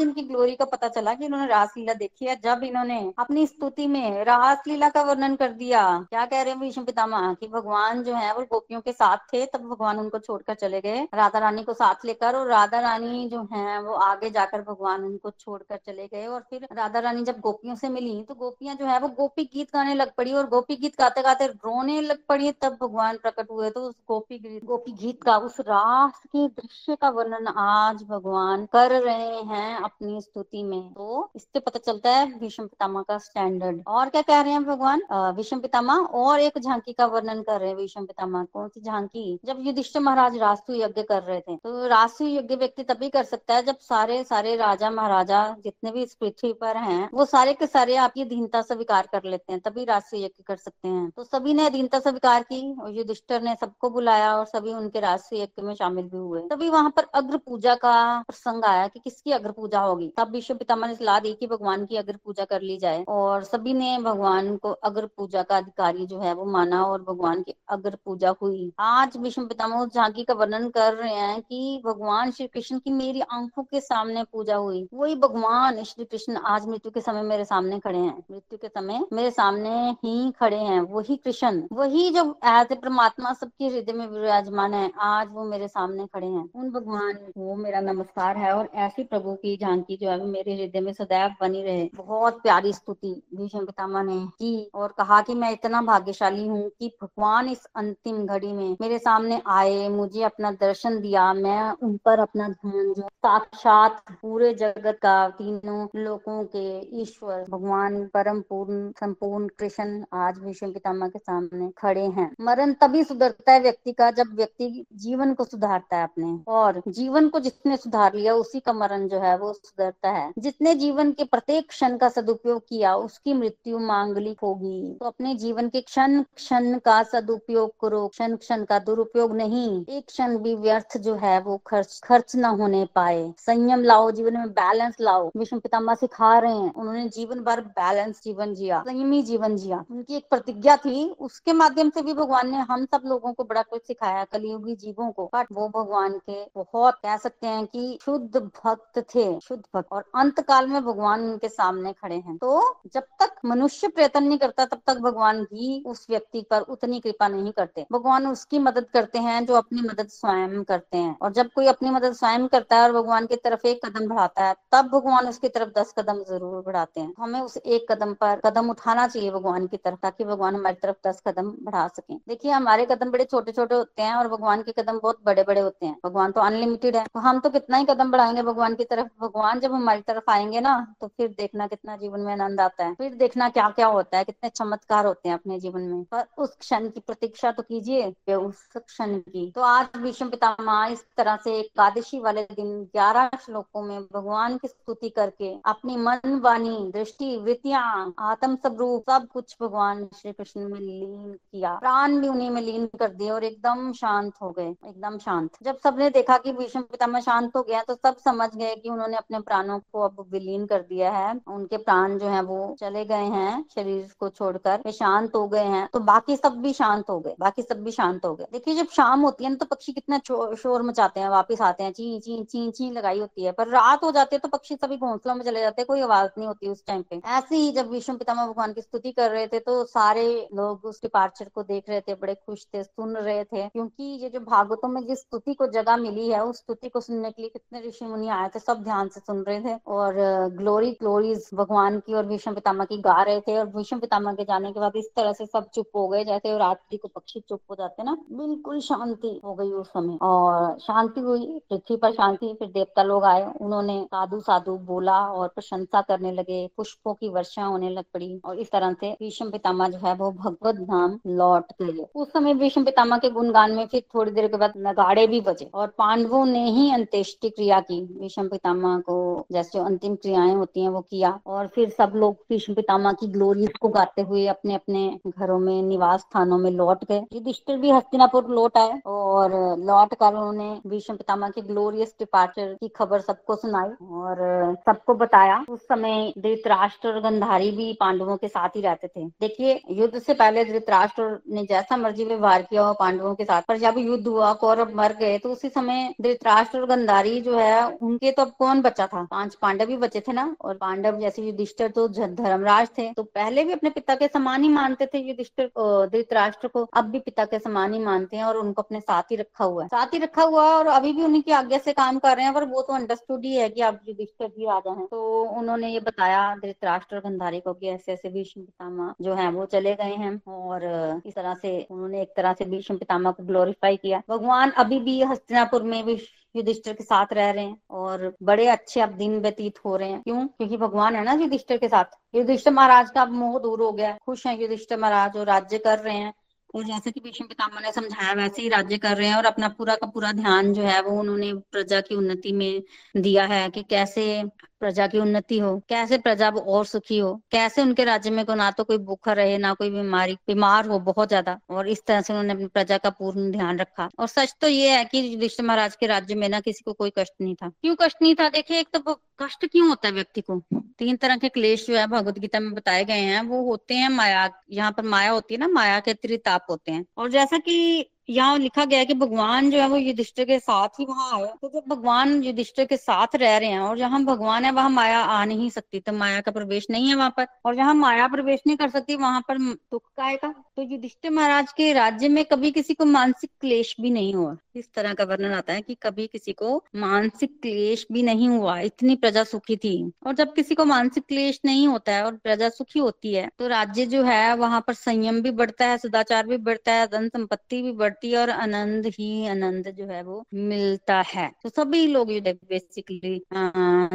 इनकी ग्लोरी का पता चला कि इन्होंने रासलीला देखी है, जब इन्होंने अपनी स्तुति में रासलीला का वर्णन कर दिया। क्या कह रहे हैं भीष्म पितामह कि भगवान जो है वो गोपियों के साथ थे, तब भगवान उनको छोड़कर चले गए, राधा रानी को साथ लेकर, और राधा रानी जो है वो आगे जाकर भगवान उनको छोड़कर चले गए। और फिर राधा रानी जब गोपियों से मिली तो गोपियां जो है वो गोपी गीत गाने लग पड़ी, और गोपी गीत गाते गाते रोने लग पड़ी। तब भगवान प्रकट हुए। तो उस गोपी गीत का, उस रास के दृश्य का वर्णन आज भगवान कर रहे हैं अपनी स्तुति में। तो इससे पता चलता है भीष्म पितामह का स्टैंडर्ड। और क्या कह रहे हैं भगवान भीष्म पितामह, और एक झांकी का वर्णन कर रहे हैं भीष्म पितामह। कौन सी झांकी, जब युधिष्ठिर महाराज राजसूय यज्ञ कर रहे थे। तो राजसूय यज्ञ व्यक्ति तभी कर सकता है जब सारे सारे राजा महाराजा जितने भी इस पृथ्वी पर हैं, वो सारे के सारे आपकी अधीनता स्वीकार कर लेते हैं, तभी राजसूय यज्ञ कर सकते हैं। तो सभी ने अधीनता स्वीकार की, और युधिष्ठिर ने सबको बुलाया और सभी उनके राजसूय यज्ञ में शामिल भी हुए। तभी वहाँ पर अग्र पूजा का प्रसंग आया कि किसकी अग्र पूजा होगी। तब भीष्म पितामह ने सलाह दी कि भगवान की अग्र पूजा कर ली जाए, और सभी ने भगवान को अग्र पूजा का अधिकारी जो है वो माना, और भगवान की अग्र पूजा हुई। आज भीष्म पितामह उस झांकी का वर्णन कर रहे हैं कि भगवान श्री कृष्ण की मेरी आंखों के सामने पूजा हुई। वही भगवान श्री कृष्ण आज मृत्यु के समय मेरे सामने खड़े हैं, मृत्यु के समय मेरे सामने ही खड़े हैं। वही कृष्ण, वही जो ऐसे परमात्मा सबके हृदय में विराजमान है, आज वो मेरे सामने खड़े हैं। उन भगवान वो मेरा नमस्कार है, और ऐसी प्रभु की झांकी जो है मेरे हृदय में सदैव बनी रहे। बहुत प्यारी स्तुति भीष्म पितामह ने की, और कहा कि मैं इतना भाग्यशाली हूँ कि भगवान इस अंतिम घड़ी में मेरे सामने आए, मुझे अपना दर्शन दिया। मैं उन पर अपना ध्यान जो साक्षात पूरे जगत का, तीनों लोकों के ईश्वर भगवान परम पूर्ण संपूर्ण कृष्ण आज भीष्म पितामह के सामने खड़े हैं। मरण तभी सुधरता है व्यक्ति का जब व्यक्ति जीवन को सुधारता है अपने। और जीवन को जिसने सुधार लिया उसी का मरण जो है वो सुधरता है। जिसने जीवन के प्रत्येक क्षण का सदुपयोग किया उसकी मृत्यु मांगलिक होगी। तो अपने जीवन के क्षण क्षण का सदुपयोग करो, क्षण क्षण का दुरुपयोग नहीं। एक क्षण भी व्यर्थ जो है वो खर्च न होने पाए। संयम लाओ, जीवन में बैलेंस लाओ। भीष्म पितामह सिखा रहे हैं, उन्होंने जीवन भर बैलेंस जीवन जिया, संयमी जीवन जिया। उनकी एक प्रतिज्ञा थी, उसके माध्यम से भी भगवान ने हम सब लोगों को बड़ा कुछ सिखाया, कलियुगी जीवों को। बट वो भगवान के बहुत कह सकते हैं कि शुद्ध भक्त थे, शुद्ध भक्त, और अंत काल में भगवान उनके सामने खड़े हैं। तो जब तक मनुष्य प्रयत्न नहीं करता तब तक भगवान भी उस व्यक्ति पर उतनी कृपा नहीं करते। भगवान उसकी मदद करते हैं जो अपनी मदद स्वयं करते हैं। और जब कोई अपनी मदद स्वयं करता है और भगवान की तरफ एक कदम बढ़ाता है तब भगवान उसकी तरफ 10 कदम जरूर बढ़ाते हैं। हमें उस एक कदम पर कदम उठाना चाहिए भगवान की तरफ, ताकि भगवान हमारी तरफ 10 कदम बढ़ा सके। देखिए हमारे कदम बड़े छोटे छोटे होते हैं और भगवान के कदम बहुत बड़े बड़े होते हैं। भगवान तो अनलिमिटेड है, तो हम तो कितना ही कदम बढ़ाएंगे भगवान की तरफ। भगवान जब हमारी तरफ आएंगे ना तो फिर देखना कितना जीवन में आनंद आता है, फिर देखना क्या क्या होता है, कितने चमत्कार होते हैं अपने जीवन में। पर उस क्षण की प्रतीक्षा तो कीजिए, उस क्षण की। तो आज भीष्म पितामह इस तरह से एकादशी वाले दिन 11 श्लोकों में भगवान की स्तुति करके अपनी मन, वाणी, दृष्टि, वृत्तियां, आत्म स्वरूप सब कुछ भगवान श्री कृष्ण में लीन किया। प्राण भी उन्हीं में लीन कर दिए और एकदम शांत हो गए, एकदम शांत। जब सबने देखा कि भीष्म पितामह शांत हो गया तो सब समझ गए कि उन्होंने अपने प्राणों को अब विलीन कर दिया है। उनके प्राण जो है वो चले गए हैं, शरीर को छोड़कर वे शांत हो गए हैं। तो बाकी सब भी शांत हो गए, बाकी सब भी शांत हो गए। देखिए जब शाम होती है ना तो पक्षी कितना शोर मचाते हैं, वापिस आते हैं, ची ची ची ची लगाई होती है। पर रात हो जाती है तो पक्षी सभी घोंसलों में चले जाते हैं, कोई आवाज नहीं होती उस टाइम पे। ऐसे ही जब भीष्म पितामह भगवान की स्तुति कर रहे थे तो सारे लोग उस डिपार्चर को देख रहे थे, बड़े खुश थे, सुन रहे थे। क्योंकि ये जो भागवतों में जिस स्तुति को जगह मिली है उस स्तुति को सुनने के लिए कितने ऋषि मुनि आए थे, सब ध्यान से सुन रहे थे और ग्लोरी ग्लोरीज भगवान की और भीष्म पितामह की गा रहे थे। और भीष्म पितामह के जाने के बाद इस तरह से सब चुप हो गए, जैसे रात्रि को पक्षी चुप हो जाते ना, बिल्कुल शांति हो गई उस समय। और शांति हुई पृथ्वी पर, शांति। फिर देवता लोग आए, उन्होंने साधु साधु बोला और प्रशंसा करने लगे, पुष्पों की वर्षा होने लग पड़ी। और इस तरह से भीष्म पितामह जो है वो भगवत धाम लौट गए। उस समय भीष्म पितामह के गुणगान में फिर थोड़ी देर के बाद नगाड़े भी बजे और पांडवों ने ही अंत्येष्टि क्रिया की। भीष्म पितामह को जैसे अंतिम क्रियाएं होती हैं वो किया और फिर सब लोग भीष्म पितामह की ग्लोरीज को गाते हुए अपने अपने घरों में, निवास स्थानों में लौट गए। युधिष्ठिर भी हस्तिनापुर लौट आए और लौट कर उन्होंने भीष्म पितामह के ग्लोरियस डिपार्चर की खबर सबको सुनाई और सबको बताया। उस समय धृतराष्ट्र और गांधारी भी पांडवों के साथ ही रहते थे। देखिए युद्ध से पहले धृतराष्ट्र ने जैसा मर्जी व्यवहार किया हो पांडवों के साथ, पर जब युद्ध हुआ, कौरव मर गए, तो उसी समय धृतराष्ट्र और गांधारी जो है उनके तो अब कौन बचा था, 5 पांडव ही बचे थे ना। और पांडव जैसे युधिष्ठिर तो धर्मराज थे, तो पहले भी अपने पिता के समान ही मानते थे युधिष्ठिर, धृतराष्ट्र को अब भी पिता के समान ही मानते हैं और उनको अपने साथ ही रखा हुआ है, और अभी भी उनकी आज्ञा से काम कर रहे हैं। पर वो तो अंडरस्टूड ही है कि अब युधिष्ठिर भी राजा हैं। तो उन्होंने ये बताया धृतराष्ट्र और गांधारी को कि ऐसे ऐसे भीष्म पितामह जो है वो चले गए हैं, और इस तरह से उन्होंने एक तरह से भीष्म पितामह को ग्लोरीफाई किया। भगवान अभी भी हस्तिनापुर में भी युधिष्ठिर के साथ रह रहे हैं और बड़े अच्छे अब दिन व्यतीत हो रहे हैं। क्यों? क्योंकि भगवान है ना युधिष्ठिर के साथ। युधिष्ठिर महाराज का अब मोह दूर हो गया, खुश है युधिष्ठिर महाराज और राज्य कर रहे हैं। और जैसे कि भीष्म पितामह ने समझाया वैसे ही राज्य कर रहे हैं और अपना पूरा का पूरा ध्यान जो है वो उन्होंने प्रजा की उन्नति में दिया है कि कैसे प्रजा की उन्नति हो, कैसे प्रजा और सुखी हो, कैसे उनके राज्य में को ना तो कोई भूखा रहे, ना कोई बीमार हो बहुत ज्यादा। और इस तरह से उन्होंने अपनी प्रजा का पूर्ण ध्यान रखा। और सच तो ये है कि युधिष्ठिर महाराज के राज्य में ना किसी को कोई कष्ट नहीं था। क्यों कष्ट नहीं था? देखिये एक तो कष्ट क्यों होता है व्यक्ति को, 3 तरह के क्लेश जो है भगवद गीता में बताए गए हैं वो होते हैं। माया, यहाँ पर माया होती है ना, माया के त्रिताप होते हैं। और जैसा कि यहाँ लिखा गया है कि भगवान जो है वो युधिष्ठिर के साथ ही वहां आए, तो जब भगवान युधिष्ठिर के साथ रह रहे हैं और जहाँ भगवान है वहाँ माया आ नहीं सकती, तो माया का प्रवेश नहीं है वहाँ पर। और जहाँ माया प्रवेश नहीं कर सकती वहां पर दुख का आएगा। तो युधिष्ठिर महाराज के राज्य में कभी किसी को मानसिक क्लेश भी नहीं हुआ। इस तरह का वर्णन आता है कि कभी किसी को मानसिक क्लेश भी नहीं हुआ, इतनी प्रजा सुखी थी। और जब किसी को मानसिक क्लेश नहीं होता है और प्रजा सुखी होती है तो राज्य जो है वहां पर संयम भी बढ़ता है, सदाचार भी बढ़ता है, धन संपत्ति भी और आनंद ही आनंद जो है वो मिलता है। तो सभी लोग बेसिकली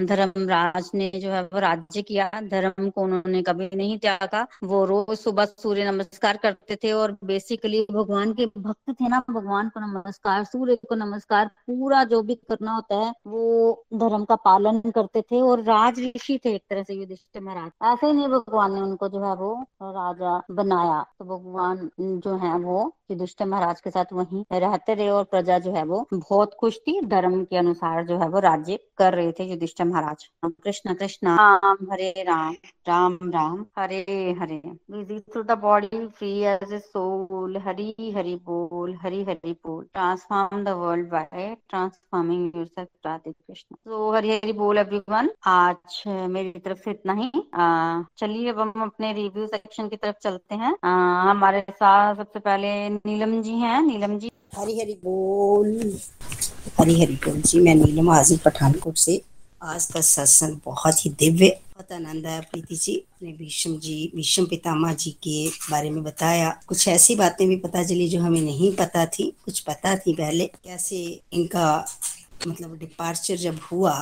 धर्मराज ने जो है वो राज्य किया, धर्म को उन्होंने कभी नहीं त्यागा। वो रोज सुबह सूर्य नमस्कार करते थे और बेसिकली भगवान के भक्त थे ना, भगवान को नमस्कार, सूर्य को नमस्कार, पूरा जो भी करना होता है वो धर्म का पालन करते थे और राजऋषि थे एक तरह से युधिष्ठिर महाराज। ऐसे ही नहीं भगवान ने उनको जो है वो राजा बनाया, तो भगवान जो है वो युधिष्ठिर महाराज के साथ वहीं रहते रहे और प्रजा जो है वो बहुत खुश थी, धर्म के अनुसार जो है वो राज्य कर रहे थे युधिष्ठिर महाराज। Krishna Krishna Ram Hare Ram Ram Ram Hare Hare, busy through the body free as a soul, Hari Hari बोल हरी हरि बोल, transform the world by transforming yourself, Radhe Krishna. तो हरी हरि बोल एवरीवन, आज मेरी तरफ से इतना ही। चलिए अब हम अपने रिव्यू सेक्शन की तरफ चलते हैं। हमारे साथ सबसे पहले नीलम जी हैं। नीलम जी हरी हरि बोल जी, मैं नीलम हाजिर पठानकोट से। आज का सत्संग बहुत ही दिव्य, बहुत आनंद आया। प्रीति जी ने भीष्म पितामह जी के बारे में बताया, कुछ ऐसी बातें भी पता चली जो हमें नहीं पता थी, कुछ पता थी पहले। कैसे इनका मतलब डिपार्चर जब हुआ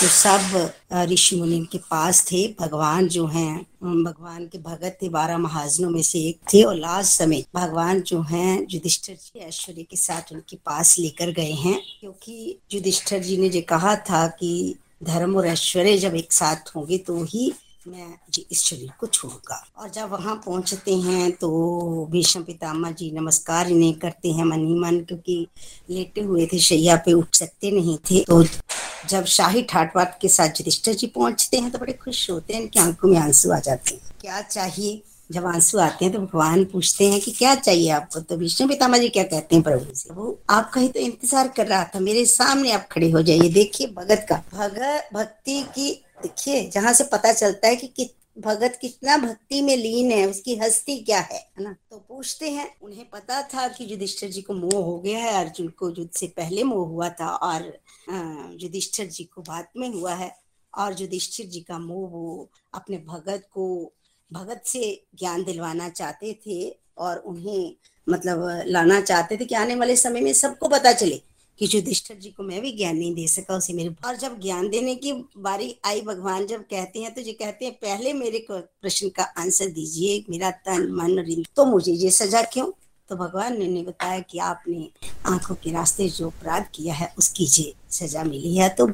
तो सब ऋषि मुनि के पास थे, भगवान जो हैं भगवान के भगत थे, 12 महाजनों में से एक थे, और लास्ट समय भगवान जो हैं युधिष्ठिर जी ऐश्वर्य के साथ उनके पास लेकर गए हैं, क्योंकि युधिष्ठिर जी ने जो कहा था कि धर्म और ऐश्वर्य जब एक साथ होंगे तो ही मैं इस शरीर को छोड़ूंगा। और जब वहां पहुंचते हैं तो भीष्म पितामह जी नमस्कार इन्हें करते हैं मन ही मन, क्योंकि लेटे हुए थे, शैया पे उठ सकते नहीं थे। तो जब शाही ठाट-बाट के साथ युधिष्ठिर जी पहुंचते हैं तो बड़े खुश होते हैं, इनकी आंखों में आंसू आ जाते हैं। क्या चाहिए? जब आंसू आते हैं तो भगवान पूछते हैं कि क्या चाहिए आपको, तो भीष्म पितामह जी क्या कहते हैं प्रभु से, वो आपका ही तो इंतजार कर रहा था, मेरे सामने आप खड़े हो जाइए। देखिए भगत का भक्ति की, देखिए जहाँ से पता चलता है कि भगत कितना भक्ति में लीन है, उसकी हस्ती क्या है ना। तो पूछते हैं, उन्हें पता था कि युधिष्ठिर जी को मोह हो गया है, अर्जुन को युद्ध से पहले मोह हुआ था और युधिष्ठिर जी को बाद में हुआ है, और युधिष्ठिर जी का मोह वो अपने भगत को भगत से ज्ञान दिलवाना चाहते थे और उन्हें मतलब लाना चाहते थे कि आने वाले समय में सबको पता चले कि युधिष्ठिर जी को मैं भी ज्ञान नहीं दे सका, उसे मेरे। और जब ज्ञान देने की बारी आई, भगवान जब कहते हैं तो ये कहते हैं पहले मेरे प्रश्न का आंसर दीजिए, मेरा तन मन रिंद, तो मुझे ये सजा क्यों? तो भगवान ने बताया कि आपने आंखों के रास्ते जो अपराध किया है उसकी ये सजा मिली है। तो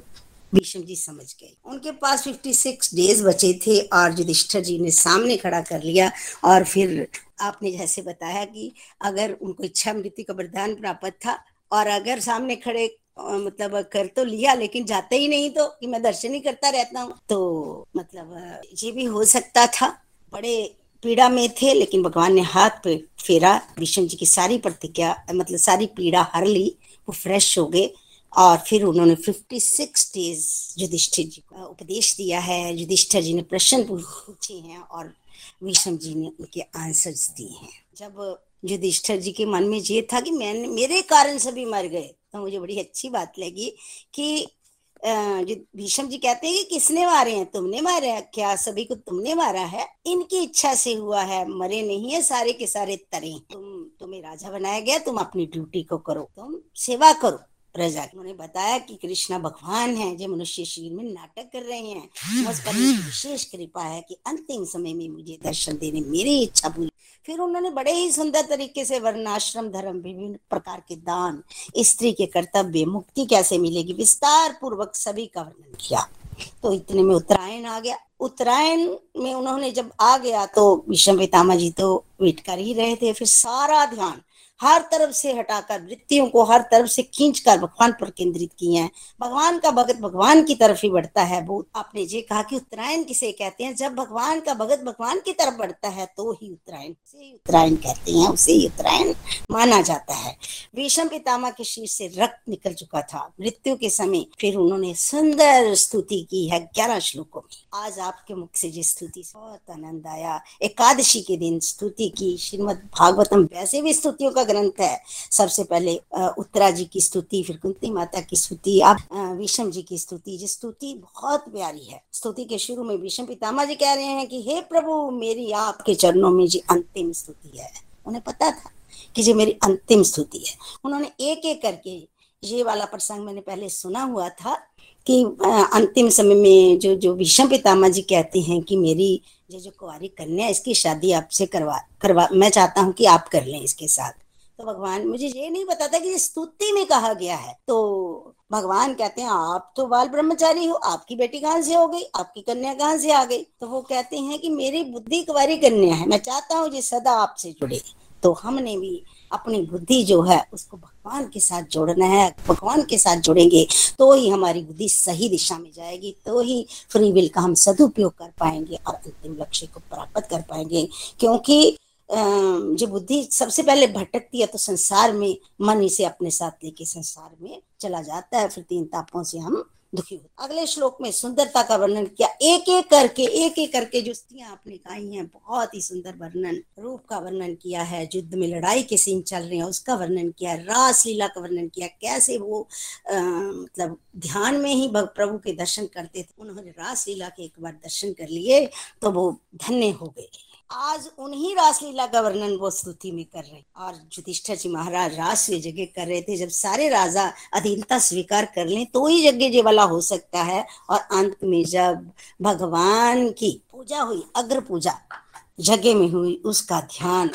भीष्म जी समझ गए। उनके पास 56 डेज बचे थे और युधिष्ठिर जी ने सामने खड़ा कर लिया। और फिर आपने जैसे बताया कि अगर उनको इच्छा मृत्यु का वरदान प्राप्त था और अगर सामने खड़े मतलब कर तो लिया लेकिन जाते ही नहीं, तो कि मैं दर्शन ही करता रहता हूँ, तो मतलब ये भी हो सकता था। बड़े पीड़ा में थे लेकिन भगवान ने हाथ पे फेरा, भीष्म जी की सारी प्रतिक्रिया मतलब सारी पीड़ा हर ली, वो फ्रेश हो गए। और फिर उन्होंने 56 डेज युधिष्ठिर जी को उपदेश दिया है, युधिष्ठिर जी ने प्रश्न पूछे हैं और भीष्म जी ने उनके आंसर्स दिए हैं। जब युधिष्ठिर जी के मन में ये था कि मैंने मेरे कारण सभी मर गए, तो मुझे बड़ी अच्छी बात लगी कि भीष्म जी कहते हैं कि किसने मारे हैं? तुमने मारे हैं क्या? सभी को तुमने मारा है? इनकी इच्छा से हुआ है, मरे नहीं है, सारे के सारे तरे। तुम्हें राजा बनाया गया, तुम अपनी ड्यूटी को करो, तुम सेवा करो प्रजा। उन्होंने बताया कि कृष्णा भगवान है जो मनुष्य शरीर में नाटक कर रहे हैं, मुझ पर विशेष कृपा है कि अंतिम समय में मुझे दर्शन देने मेरी इच्छा पूरी। फिर उन्होंने बड़े ही सुंदर तरीके से वर्णाश्रम धर्म, विभिन्न प्रकार के दान, स्त्री के कर्तव्य, मुक्ति कैसे मिलेगी, विस्तार पूर्वक सभी का वर्णन किया। तो इतने में उत्तरायण आ गया। उत्तरायण में उन्होंने जब आ गया तो भीष्म पितामह जी तो वेट कर ही रहे थे। फिर सारा ध्यान हर तरफ से हटाकर, वृत्तियों को हर तरफ से खींचकर भगवान पर केंद्रित किए हैं। भगवान का भगत भगवान की तरफ ही बढ़ता है। वो आपने ये कहा कि उत्तरायण किसे कहते हैं? जब भगवान का भगत भगवान की तरफ बढ़ता है तो ही उत्तरायण, उसे उत्तरायण कहते हैं, उसे ही उत्तरायण माना जाता है। भीष्म पितामह के शीश से रक्त निकल चुका था मृत्यु के समय। फिर उन्होंने सुंदर स्तुति की है 11 श्लोकों में। आज आपके मुख से जिस स्तुति, बहुत आनंद आया। एकादशी के दिन स्तुति की, श्रीमद भागवतम वैसे भी स्तुतियों का ग्रंथ है। सबसे पहले उत्तरा जी की स्तुति, फिर कुंती माता की स्तुति, अब भीष्म जी की स्तुति। ये स्तुति बहुत प्यारी है। स्तुति के शुरू में भीष्म पितामह जी कह रहे हैं कि हे प्रभु, मेरी आपके चरणों में जी अंतिम स्तुति है। उन्हें पता था कि ये मेरी अंतिम स्तुति है। उन्होंने एक एक करके, ये वाला प्रसंग मैंने पहले सुना हुआ था कि अंतिम समय में जो भीष्म पितामह जी कहते हैं कि मेरी जो कुंवारी कन्या इसकी शादी आपसे करवा मैं चाहता हूँ कि आप कर लें इसके साथ। तो भगवान, मुझे ये नहीं पता था कि ये स्तुति में कहा गया है। तो भगवान कहते हैं आप तो बाल ब्रह्मचारी हो, आपकी बेटी कहाँ से हो गई, आपकी कन्या कहाँ से आ गई। तो वो कहते हैं कि मेरी बुद्धि कुंवारी कन्या है, मैं चाहता हूँ ये सदा आपसे जुड़े। तो हमने भी अपनी बुद्धि जो है उसको भगवान के साथ जोड़ना है। भगवान के साथ जोड़ेंगे तो ही हमारी बुद्धि सही दिशा में जाएगी, तो ही फ्री विल का हम सदुपयोग कर पाएंगे और अंतिम लक्ष्य को प्राप्त कर पाएंगे। क्योंकि जो बुद्धि सबसे पहले भटकती है तो संसार में मन इसे अपने साथ लेके संसार में चला जाता है, फिर तीन तापों से हम दुखी होते। अगले श्लोक में सुंदरता का वर्णन किया, एक एक करके जो स्त्रियां आपने गाई हैं, बहुत ही सुंदर वर्णन, रूप का वर्णन किया है, युद्ध में लड़ाई के सीन चल रहे हैं उसका वर्णन किया, रास लीला का वर्णन किया, कैसे वो मतलब ध्यान में ही प्रभु के दर्शन करते थे। उन्होंने रास लीला के एक बार दर्शन कर लिए तो वो धन्य हो गए। आज उन्हीं रासलीला का वर्णन वो स्तुति में कर रहे हैं। और युधिष्ठिर जी महाराज रास ये जगह कर रहे थे, जब सारे राजा अधीनता स्वीकार कर लें तो ही यज्ञ ये वाला हो सकता है। और अंत में जब भगवान की पूजा हुई, अग्र पूजा जगह में हुई, उसका ध्यान,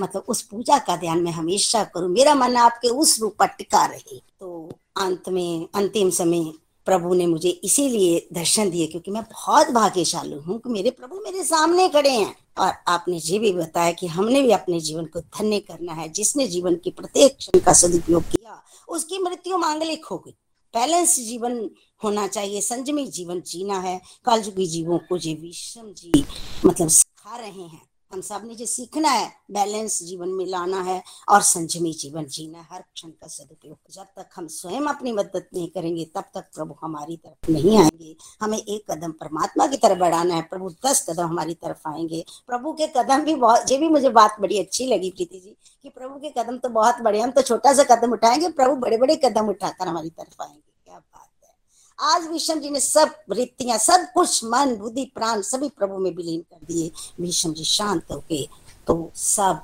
मतलब उस पूजा का ध्यान मैं हमेशा करूं, मेरा मन आपके उस रूप पर टिका रहे। तो अंत में, अंतिम समय प्रभु ने मुझे इसीलिए दर्शन दिए क्योंकि मैं बहुत भाग्यशाली हूँ कि मेरे प्रभु मेरे सामने खड़े हैं। और आपने ये भी बताया कि हमने भी अपने जीवन को धन्य करना है। जिसने जीवन की प्रत्येक क्षण का सदुपयोग किया उसकी मृत्यु मांगलिक हो गई। बैलेंस जीवन होना चाहिए, संयमी जीवन जीना है। कलयुगी जीवों को ये विषम जी मतलब सिखा रहे हैं। हम सब ने जो सीखना है, बैलेंस जीवन में लाना है और संयमी जीवन जीना है, हर क्षण का सदुपयोग। जब तक हम स्वयं अपनी मदद नहीं करेंगे तब तक प्रभु हमारी तरफ नहीं आएंगे। हमें एक कदम परमात्मा की तरफ बढ़ाना है, प्रभु 10 कदम हमारी तरफ आएंगे। प्रभु के कदम भी बहुत, ये भी मुझे बात बड़ी अच्छी लगी प्रीति जी कि प्रभु के कदम तो बहुत बड़े, हम तो छोटा सा कदम उठाएंगे, प्रभु बड़े बड़े कदम उठाकर हमारी तरफ आएंगे। क्या बात! आज भीष्म जी ने सब वृत्तियां, सब कुछ, मन, बुद्धि, प्राण सभी प्रभु में विलीन कर दिए। भीष्म जी शांत हो गए तो सब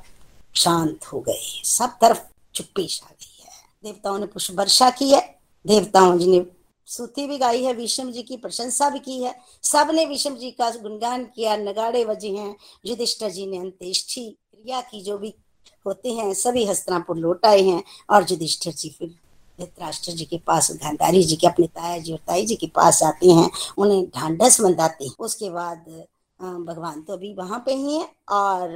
शांत हो गए, सब तरफ चुप्पी छा गई है। देवताओं ने पुष्प वर्षा की है, देवताओं जी ने स्तुति भी गाई है, भीष्म जी की प्रशंसा भी की है, सब ने भीष्म जी का गुणगान किया, नगाड़े बजे हैं। युधिष्ठिर जी ने अंत्येष्टि क्रिया की, जो भी होते हैं सभी हस्तिनापुर लौट आए हैं। और युधिष्ठिर जी फिर धृतराष्ट्र जी के पास, गांधारी जी के, अपने ताया जी और ताई जी के पास आते हैं, उन्हें ढांढस बंधाते हैं। उसके बाद भगवान तो अभी वहां पे ही हैं और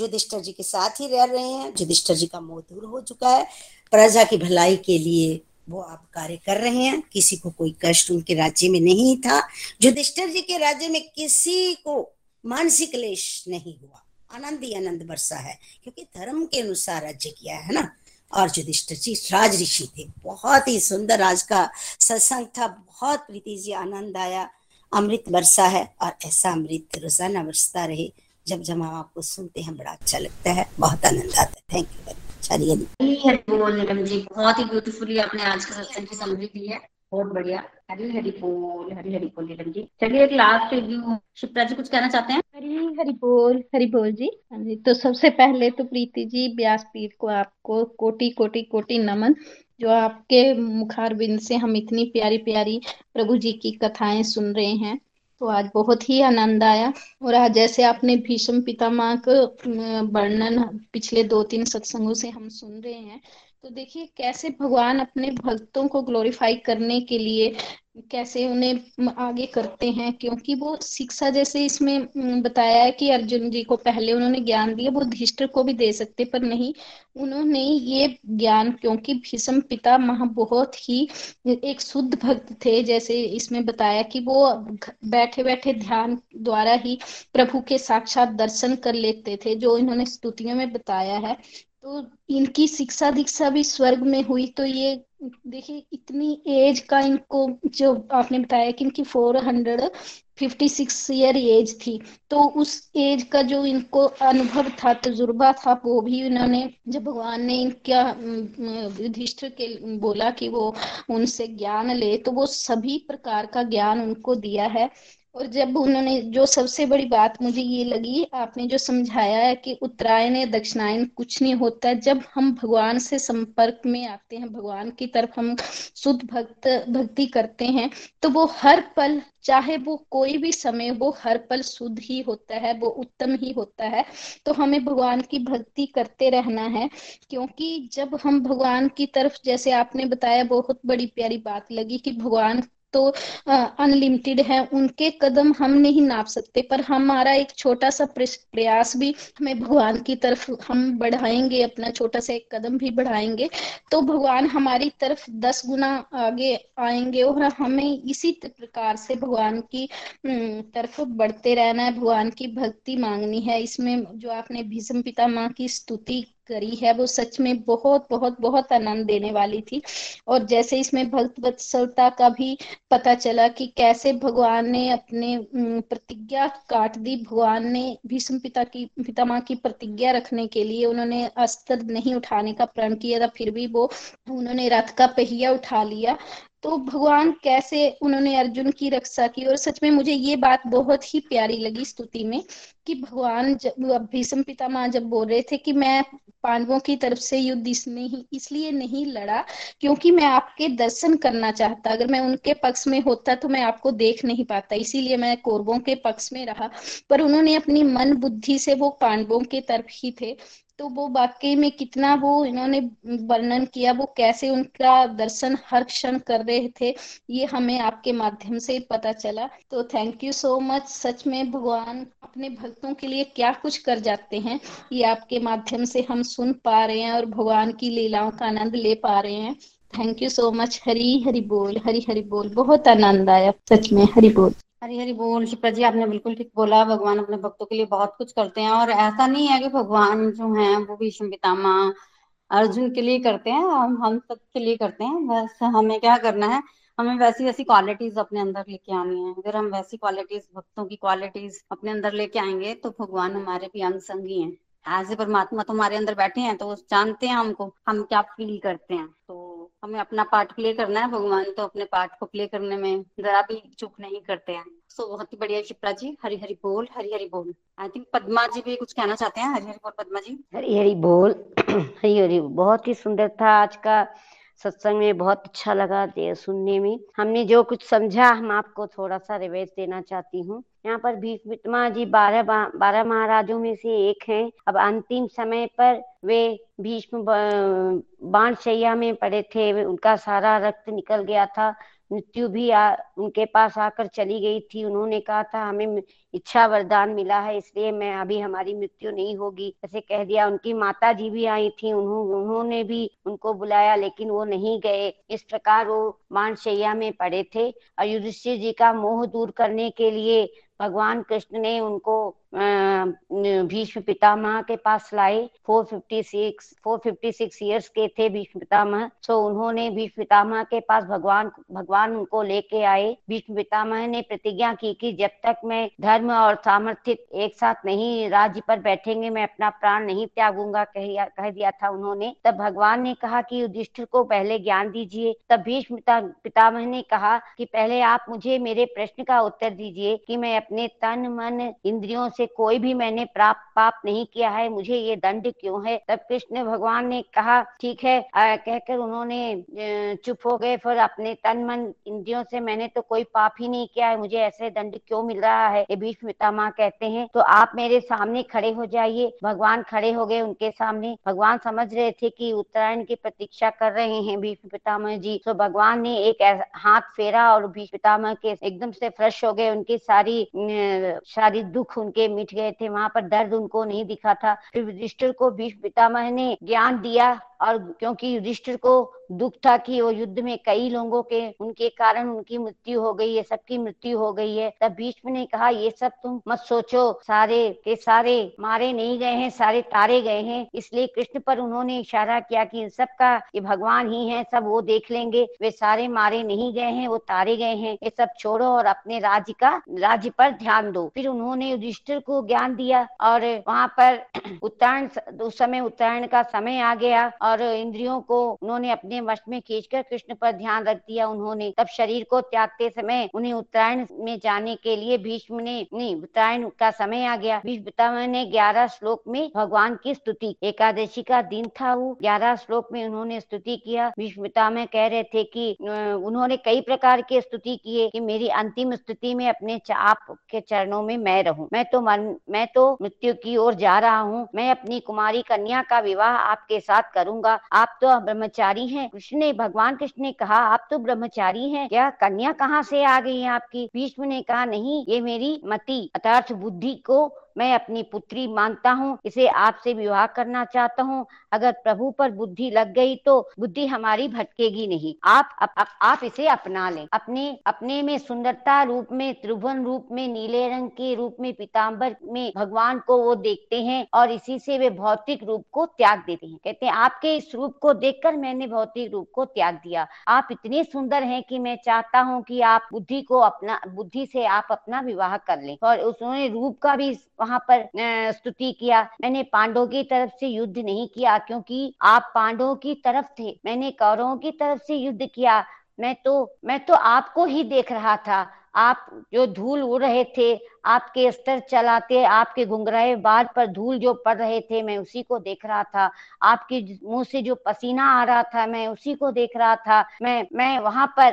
युधिष्ठिर जी के साथ ही रह रहे हैं। युधिष्ठिर जी का मोह दूर हो चुका है, प्रजा की भलाई के लिए वो आप कार्य कर रहे हैं। किसी को कोई कष्ट उनके राज्य में नहीं था, युधिष्ठिर जी के राज्य में किसी को मानसिक क्लेश नहीं हुआ, आनंद ही आनंद बरसा है, क्योंकि धर्म के अनुसार राज्य किया है ना। और युधिष्ठिर जी राजऋषि थे। बहुत ही सुंदर आज का सत्संग था, बहुत प्रीति जी आनंद आया, अमृत बरसा है। और ऐसा अमृत रोजाना बरसता रहे। जब जब हम आपको सुनते हैं बड़ा अच्छा लगता है, बहुत आनंद आता है। Thank you very much. Harihari, बहुत ही ब्यूटीफुली आपने आज के सत्संग की समरी दी है, बहुत बढ़िया। हरी हरि बोल नीलम जी। चलिए एक लास्ट रिव्यू, शिप्रा जी कुछ कहना चाहते हैं? हरी बोल जी। तो सबसे पहले तो प्रीति जी, व्यासपीठ को आपको कोटि कोटि कोटि नमन, जो आपके मुखारविंद से हम इतनी प्यारी प्यारी प्रभु जी की कथाएं सुन रहे हैं। तो आज बहुत ही आनंद आया। और आज जैसे आपने भीष्म पितामह का वर्णन पिछले 2-3 सत्संगों से हम सुन रहे हैं, तो देखिए कैसे भगवान अपने भक्तों को ग्लोरीफाई करने के लिए कैसे उन्हें आगे करते हैं। क्योंकि वो शिक्षा, जैसे इसमें बताया है कि अर्जुन जी को पहले उन्होंने ज्ञान दिया, वो युधिष्ठिर को भी दे सकते, पर नहीं, उन्होंने ये ज्ञान, क्योंकि भीष्म पितामह बहुत ही एक शुद्ध भक्त थे। जैसे इसमें बताया कि वो बैठे बैठे ध्यान द्वारा ही प्रभु के साक्षात दर्शन कर लेते थे, जो इन्होंने स्तुतियों में बताया है। तो इनकी शिक्षा दीक्षा भी स्वर्ग में हुई। तो ये देखिए इतनी एज का इनको, जो आपने बताया कि इनकी 456 ईयर एज थी, तो उस एज का जो इनको अनुभव था, तजुर्बा था, वो भी इन्होंने, जब भगवान ने इनका युधिष्ठिर के बोला कि वो उनसे ज्ञान ले, तो वो सभी प्रकार का ज्ञान उनको दिया है। और जब उन्होंने, जो सबसे बड़ी बात मुझे ये लगी आपने जो समझाया है कि उत्तरायण या दक्षिणायन कुछ नहीं होता, जब हम भगवान से संपर्क में आते हैं, भगवान की तरफ हम शुद्ध भक्ति करते हैं, तो वो हर पल, चाहे वो कोई भी समय, वो हर पल शुद्ध ही होता है, वो उत्तम ही होता है। तो हमें भगवान की भक्ति करते रहना है, क्योंकि जब हम भगवान की तरफ, जैसे आपने बताया, बहुत बड़ी प्यारी बात लगी कि भगवान तो अनलिमिटेड है, उनके कदम हम नहीं नाप सकते, पर हमारा एक छोटा सा प्रयास भी, हमें भगवान की तरफ हम बढ़ाएंगे, अपना छोटा सा एक कदम भी बढ़ाएंगे, तो भगवान हमारी तरफ 10 गुना आगे आएंगे। और हमें इसी प्रकार से भगवान की तरफ बढ़ते रहना है, भगवान की भक्ति मांगनी है। इसमें जो आपने भीष्म पितामह की स्तुति करी है, वो सच में बहुत बहुत बहुत आनंद देने वाली थी। और जैसे इसमें भक्त वत्सलता का भी पता चला कि कैसे भगवान ने अपने प्रतिज्ञा काट दी। भगवान ने भीष्म पितामह की प्रतिज्ञा रखने के लिए, उन्होंने अस्त्र नहीं उठाने का प्रण किया था, फिर भी वो उन्होंने रथ का पहिया उठा लिया। तो भगवान कैसे, उन्होंने अर्जुन की रक्षा की। और सच में मुझे ये बात बहुत ही प्यारी लगी स्तुति में कि भगवान भीष्म पितामह जब बोल रहे थे कि मैं पांडवों की तरफ से युद्ध इसलिए नहीं लड़ा क्योंकि मैं आपके दर्शन करना चाहता, अगर मैं उनके पक्ष में होता तो मैं आपको देख नहीं पाता, इसीलिए मैं कौरवों के पक्ष में रहा। पर उन्होंने अपनी मन बुद्धि से वो पांडवों के तरफ ही थे। तो वो वाकई में कितना, वो इन्होंने वर्णन किया, वो कैसे उनका दर्शन हर क्षण कर रहे थे, ये हमें आपके माध्यम से पता चला। तो थैंक यू सो मच। सच में भगवान अपने भक्तों के लिए क्या कुछ कर जाते हैं, ये आपके माध्यम से हम सुन पा रहे हैं और भगवान की लीलाओं का आनंद ले पा रहे हैं। Thank you so much. Hari Hari बोल, हरी हरि बोल। बहुत आनंद आया सच में। हरि बोल, हरी हरी बोल। शिप्रा जी आपने बिल्कुल ठीक बोला, भगवान अपने भक्तों के लिए बहुत कुछ करते हैं। और ऐसा नहीं है कि भगवान जो हैं वो भीष्म पितामह अर्जुन के लिए करते हैं, हम सब के लिए करते हैं। बस हमें क्या करना है, हमें वैसी वैसी क्वालिटीज अपने अंदर लेके आनी है। अगर हम वैसी क्वालिटीज, भक्तों की क्वालिटीज अपने अंदर लेके आएंगे तो भगवान हमारे भी अंग संगी है। ऐसे परमात्मा तो हमारे अंदर बैठे हैं, तो जानते हैं हमको, हम क्या फील करते हैं। तो हमें अपना पार्ट प्ले करना है, भगवान तो अपने पार्ट को प्ले करने में जरा भी चूक नहीं करते हैं। सो बहुत ही बढ़िया शिप्रा जी, हरी हरी बोल, हरी हरी बोल। आई थिंक पद्मा जी भी कुछ कहना चाहते हैं। हरी हरी बोल पद्मा जी। हरी हरी बोल, हरी हरी। बहुत ही सुंदर था आज का सत्संग, में बहुत अच्छा लगा सुनने में। हमने जो कुछ समझा, हम आपको थोड़ा सा रिवाइज देना चाहती हूँ। यहाँ पर भीष्म पितामह जी 12 महाराजों में से एक हैं। अब अंतिम समय पर वे भीष्म बाणशय्या में पड़े थे, उनका सारा रक्त निकल गया था, मृत्यु भी उनके पास आकर चली गई थी। उन्होंने कहा था हमें इच्छा वरदान मिला है, इसलिए मैं अभी हमारी मृत्यु नहीं होगी, ऐसे कह दिया। उनकी माता जी भी आई थी, उन्होंने भी उनको बुलाया लेकिन वो नहीं गए। इस प्रकार वो बाणशय्या में पड़े थे। और युधिष्ठिर जी का मोह दूर करने के लिए भगवान कृष्ण ने उनको भीष्म पितामह के पास लाए। 456 इयर्स के थे भीष्म पितामह। तो उन्होंने भीष्म पितामह के पास भगवान उनको लेके आए। भीष्म पितामह ने प्रतिज्ञा की कि जब तक मैं धर्म और सामर्थ्य एक साथ नहीं राज्य पर बैठेंगे, मैं अपना प्राण नहीं त्यागूंगा, कह दिया था उन्होंने। तब भगवान ने कहा कि युधिष्ठिर को पहले ज्ञान दीजिए। तब भीष्म पितामह ने कहा कि पहले आप मुझे मेरे प्रश्न का उत्तर दीजिए कि मैं अपने तन मन इंद्रियों से कोई भी मैंने पाप नहीं किया है, मुझे ये दंड क्यों है। तब कृष्ण भगवान ने कहा ठीक है, कहकर उन्होंने चुप हो गए। फिर अपने तन मन इंद्रियों से मैंने तो कोई पाप ही नहीं किया है, मुझे ऐसे दंड क्यों मिल रहा है, ये भीष्म पितामह कहते हैं। तो आप मेरे सामने खड़े हो जाइए। भगवान खड़े हो गए उनके सामने। भगवान समझ रहे थे कि उत्तरायण की प्रतीक्षा कर रहे हैं भीष्म पितामह जी। तो भगवान ने एक हाथ फेरा और भीष्म पितामह के एकदम से फ्रेश हो गए। उनकी सारी दुख उनके मिट गए थे, वहां पर दर्द उनको नहीं दिखा था। फिर युधिष्ठिर को भीष्म पितामह ने ज्ञान दिया, और क्योंकि युधिष्ठिर को दुख था कि वो युद्ध में कई लोगों के उनके कारण उनकी मृत्यु हो गई है, सबकी मृत्यु हो गई है। तब भीष्म ने कहा ये सब तुम मत सोचो, सारे के सारे मारे नहीं गए हैं, सारे तारे गए हैं। इसलिए कृष्ण पर उन्होंने इशारा किया कि इन सब का ये भगवान ही है, सब वो देख लेंगे, वे सारे मारे नहीं गए हैं, वो तारे गए हैं, ये सब छोड़ो और अपने राज्य पर ध्यान दो। फिर उन्होंने युधिष्ठिर को ज्ञान दिया और वहाँ पर उत्तरायण, उस समय उत्तरायण का समय आ गया। और इंद्रियों को उन्होंने अपने वश में खींचकर कृष्ण पर ध्यान रख दिया उन्होंने। तब शरीर को त्यागते समय उन्हें उत्तरायण में जाने के लिए भीष्म ने उत्तरायण का समय आ गया। भीष्म ने 11 श्लोक में भगवान की स्तुति, एकादशी का दिन था वो, 11 श्लोक में उन्होंने स्तुति किया। भीष्म कह रहे थे कि उन्होंने कई प्रकार की स्तुति किए कि मेरी अंतिम स्तुति में अपने आप के चरणों में मैं रहूं, मैं तो मृत्यु की ओर जा रहा हूं, मैं अपनी कुमारी कन्या का विवाह आपके साथ करूंगा, आप तो ब्रह्मचारी हैं। कृष्ण ने, भगवान कृष्ण ने कहा आप तो ब्रह्मचारी हैं, क्या कन्या कहाँ से आ गई है आपकी? भीष्म ने कहा नहीं, ये मेरी मति अर्थात बुद्धि को मैं अपनी पुत्री मानता हूँ, इसे आपसे विवाह करना चाहता हूँ। अगर प्रभु पर बुद्धि लग गई तो बुद्धि हमारी भटकेगी नहीं, आप इसे अपना लें। अपने में सुंदरता रूप में, त्रिभुवन रूप में, नीले रंग के रूप में, पीताम्बर में भगवान को वो देखते हैं और इसी से वे भौतिक रूप को त्याग देते हैं। कहते हैं आपके इस रूप को देखकर मैंने भौतिक रूप को त्याग दिया, आप इतने सुंदर हैं कि मैं चाहता हूँ कि आप बुद्धि से आप अपना विवाह कर लें। और उन्होंने रूप का भी वहाँ पर स्तुति किया। मैंने पांडवों की तरफ से युद्ध नहीं किया क्योंकि आप पांडवों की तरफ थे, मैंने कौरवों की तरफ से युद्ध किया, मैं तो आपको ही देख रहा था। आप जो धूल उड़ रहे थे, आपके स्तर चलाते, आपके घुंघराए बाल पर धूल जो पड़ रहे थे, मैं उसी को देख रहा था। आपके मुंह से जो पसीना आ रहा था, मैं उसी को देख रहा था। मैं वहां पर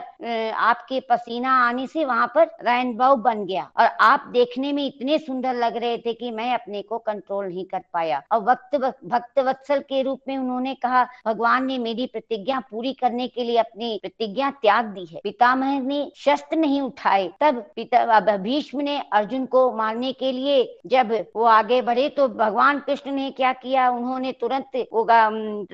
आपके पसीना आने से वहां पर रेनबो बन गया और आप देखने में इतने सुंदर लग रहे थे कि मैं अपने को कंट्रोल नहीं कर पाया। और भक्त वत्सल के रूप में उन्होंने कहा भगवान ने मेरी प्रतिज्ञा पूरी करने के लिए अपनी प्रतिज्ञा त्याग दी है। पितामह ने शस्त्र नहीं उठाए। तब भीष्म ने अर्जुन को मारने के लिए जब वो आगे बढ़े तो भगवान कृष्ण ने क्या किया, उन्होंने तुरंत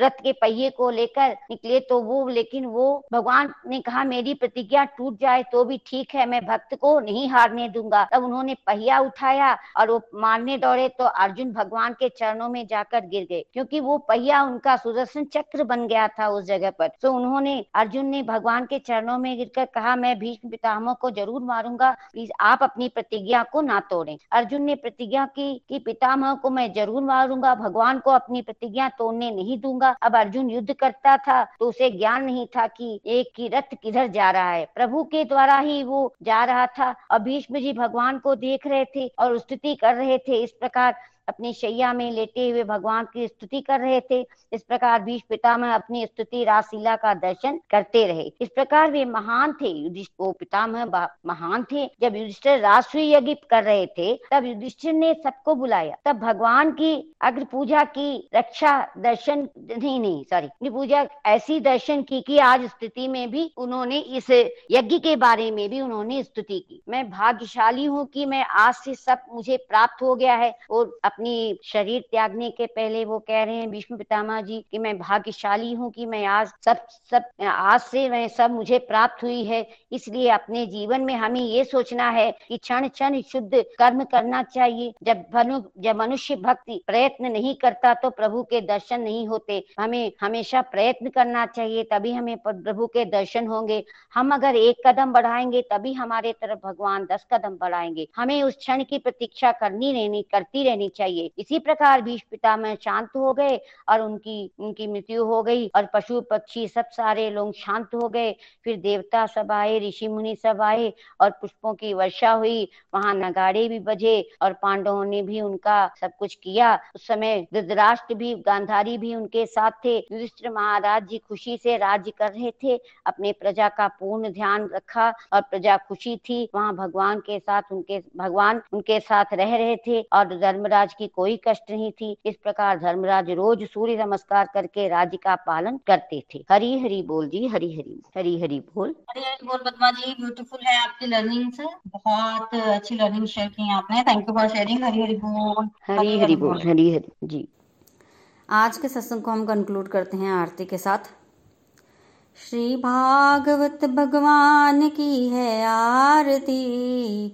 रथ के पहिए को लेकर निकले तो लेकिन वो भगवान ने कहा मेरी प्रतिज्ञा टूट जाए तो भी ठीक है, मैं भक्त को नहीं हारने दूंगा। तब उन्होंने पहिया उठाया और वो मारने दौड़े तो अर्जुन भगवान के चरणों में जाकर गिर गए क्योंकि वो पहिया उनका सुदर्शन चक्र बन गया था उस जगह पर। तो उन्होंने, अर्जुन ने भगवान के चरणों में गिरकर कहा मैं भीष्म पितामह को जरूर मारूंगा, प्लीज आप अपनी प्रतिज्ञा को ना तोड़ें। अर्जुन ने प्रतिज्ञा की कि पितामह को मैं जरूर मारूंगा, भगवान को अपनी प्रतिज्ञा तोड़ने नहीं दूंगा। अब अर्जुन युद्ध करता था तो उसे ज्ञान नहीं था कि एक की रथ किधर जा रहा है, प्रभु के द्वारा ही वो जा रहा था। और भीष्म जी भगवान को देख रहे थे और स्तुति कर रहे थे, इस प्रकार अपनी शैया में लेटे हुए भगवान की स्तुति कर रहे थे। इस प्रकार भीष्म पितामह अपनी स्तुति रासलीला का दर्शन करते रहे। इस प्रकार वे महान थे, युधिष्ठिर पितामह महान थे। जब युधिष्ठिर राजसूय यज्ञ कर रहे थे तब युधिष्ठिर ने सबको बुलाया, तब भगवान की अग्र पूजा की रक्षा दर्शन पूजा ऐसी दर्शन की कि आज स्तुति में भी उन्होंने, इस यज्ञ के बारे में भी उन्होंने स्तुति की। मैं भाग्यशाली हूँ कि मैं आज से सब मुझे प्राप्त हो गया है। और अपनी शरीर त्यागने के पहले वो कह रहे हैं भीष्म पितामह जी कि मैं भाग्यशाली हूँ कि मैं आज आज से मुझे प्राप्त हुई है। इसलिए अपने जीवन में हमें ये सोचना है कि क्षण क्षण शुद्ध कर्म करना चाहिए। जब मनुष्य भक्ति प्रयत्न नहीं करता तो प्रभु के दर्शन नहीं होते। हमें हमेशा प्रयत्न करना चाहिए, तभी हमें प्रभु के दर्शन होंगे। हम अगर एक कदम बढ़ाएंगे तभी हमारे तरफ भगवान 10 कदम बढ़ाएंगे। हमें उस क्षण की प्रतीक्षा करती रहनी चाहिए। इसी प्रकार भीष्म पितामह शांत हो गए और उनकी मृत्यु हो गई और पशु पक्षी सब सारे लोग शांत हो गए। फिर देवता सब आए, ऋषि मुनि सब आए और पुष्पों की वर्षा हुई, वहां नगाड़े भी बजे और पांडवों ने भी उनका सब कुछ किया। उस समय धृतराष्ट्र भी, गांधारी भी उनके साथ थे। युधिष्ठिर महाराज जी खुशी से राज्य कर रहे थे, अपने प्रजा का पूर्ण ध्यान रखा और प्रजा खुशी थी। वहाँ भगवान उनके साथ रह रहे थे और धर्मराज की कोई कष्ट नहीं थी। इस प्रकार धर्मराज रोज सूर्य नमस्कार करके राज्य का पालन करते थे। हरी हरी बोल जी, हरी हरी, हरी हरी बोल, हरी हरी बोल। बदमा जी ब्यूटीफुल है आपकी लर्निंग, सर बहुत अच्छी लर्निंग शेयर की आपने, thank you for sharing. Hari Hari बोल, हरी हरी बोल, हरी हरी जी। आज के सत्संग को हम कंक्लूड करते हैं आरती के साथ। श्री भागवत भगवान की है आरती,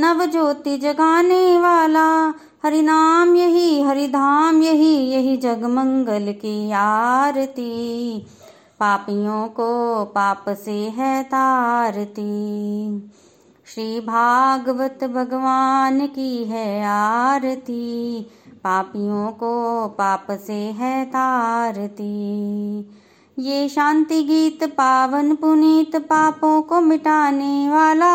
नव ज्योति जगाने वाला, हरि नाम यही हरि धाम यही, यही जग मंगल की आरती, पापियों को पाप से है तारती। श्री भागवत भगवान की है आरती, पापियों को पाप से है तारती। ये शांति गीत पावन पुनीत, पापों को मिटाने वाला,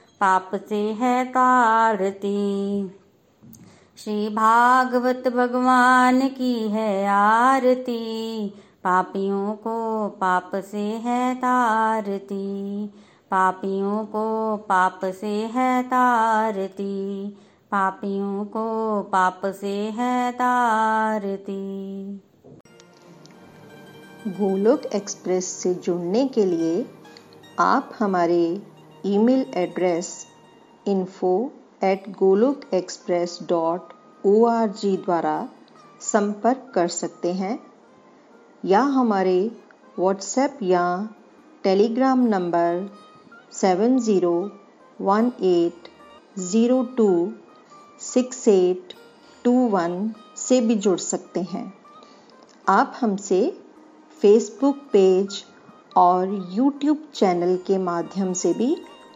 पाप से है तारती। श्री भागवत भगवान की है आरती, पापियों को पाप से है तारती, पापियों को पाप से है तारती, पापियों को पाप से है तारती। गोलोक एक्सप्रेस से जुड़ने के लिए आप हमारे ईमेल एड्रेस info@golokexpress.org द्वारा संपर्क कर सकते हैं या हमारे व्हाट्सएप या टेलीग्राम नंबर 7018026821 से भी जुड़ सकते हैं। आप हमसे फेसबुक पेज और यूट्यूब चैनल के माध्यम से भी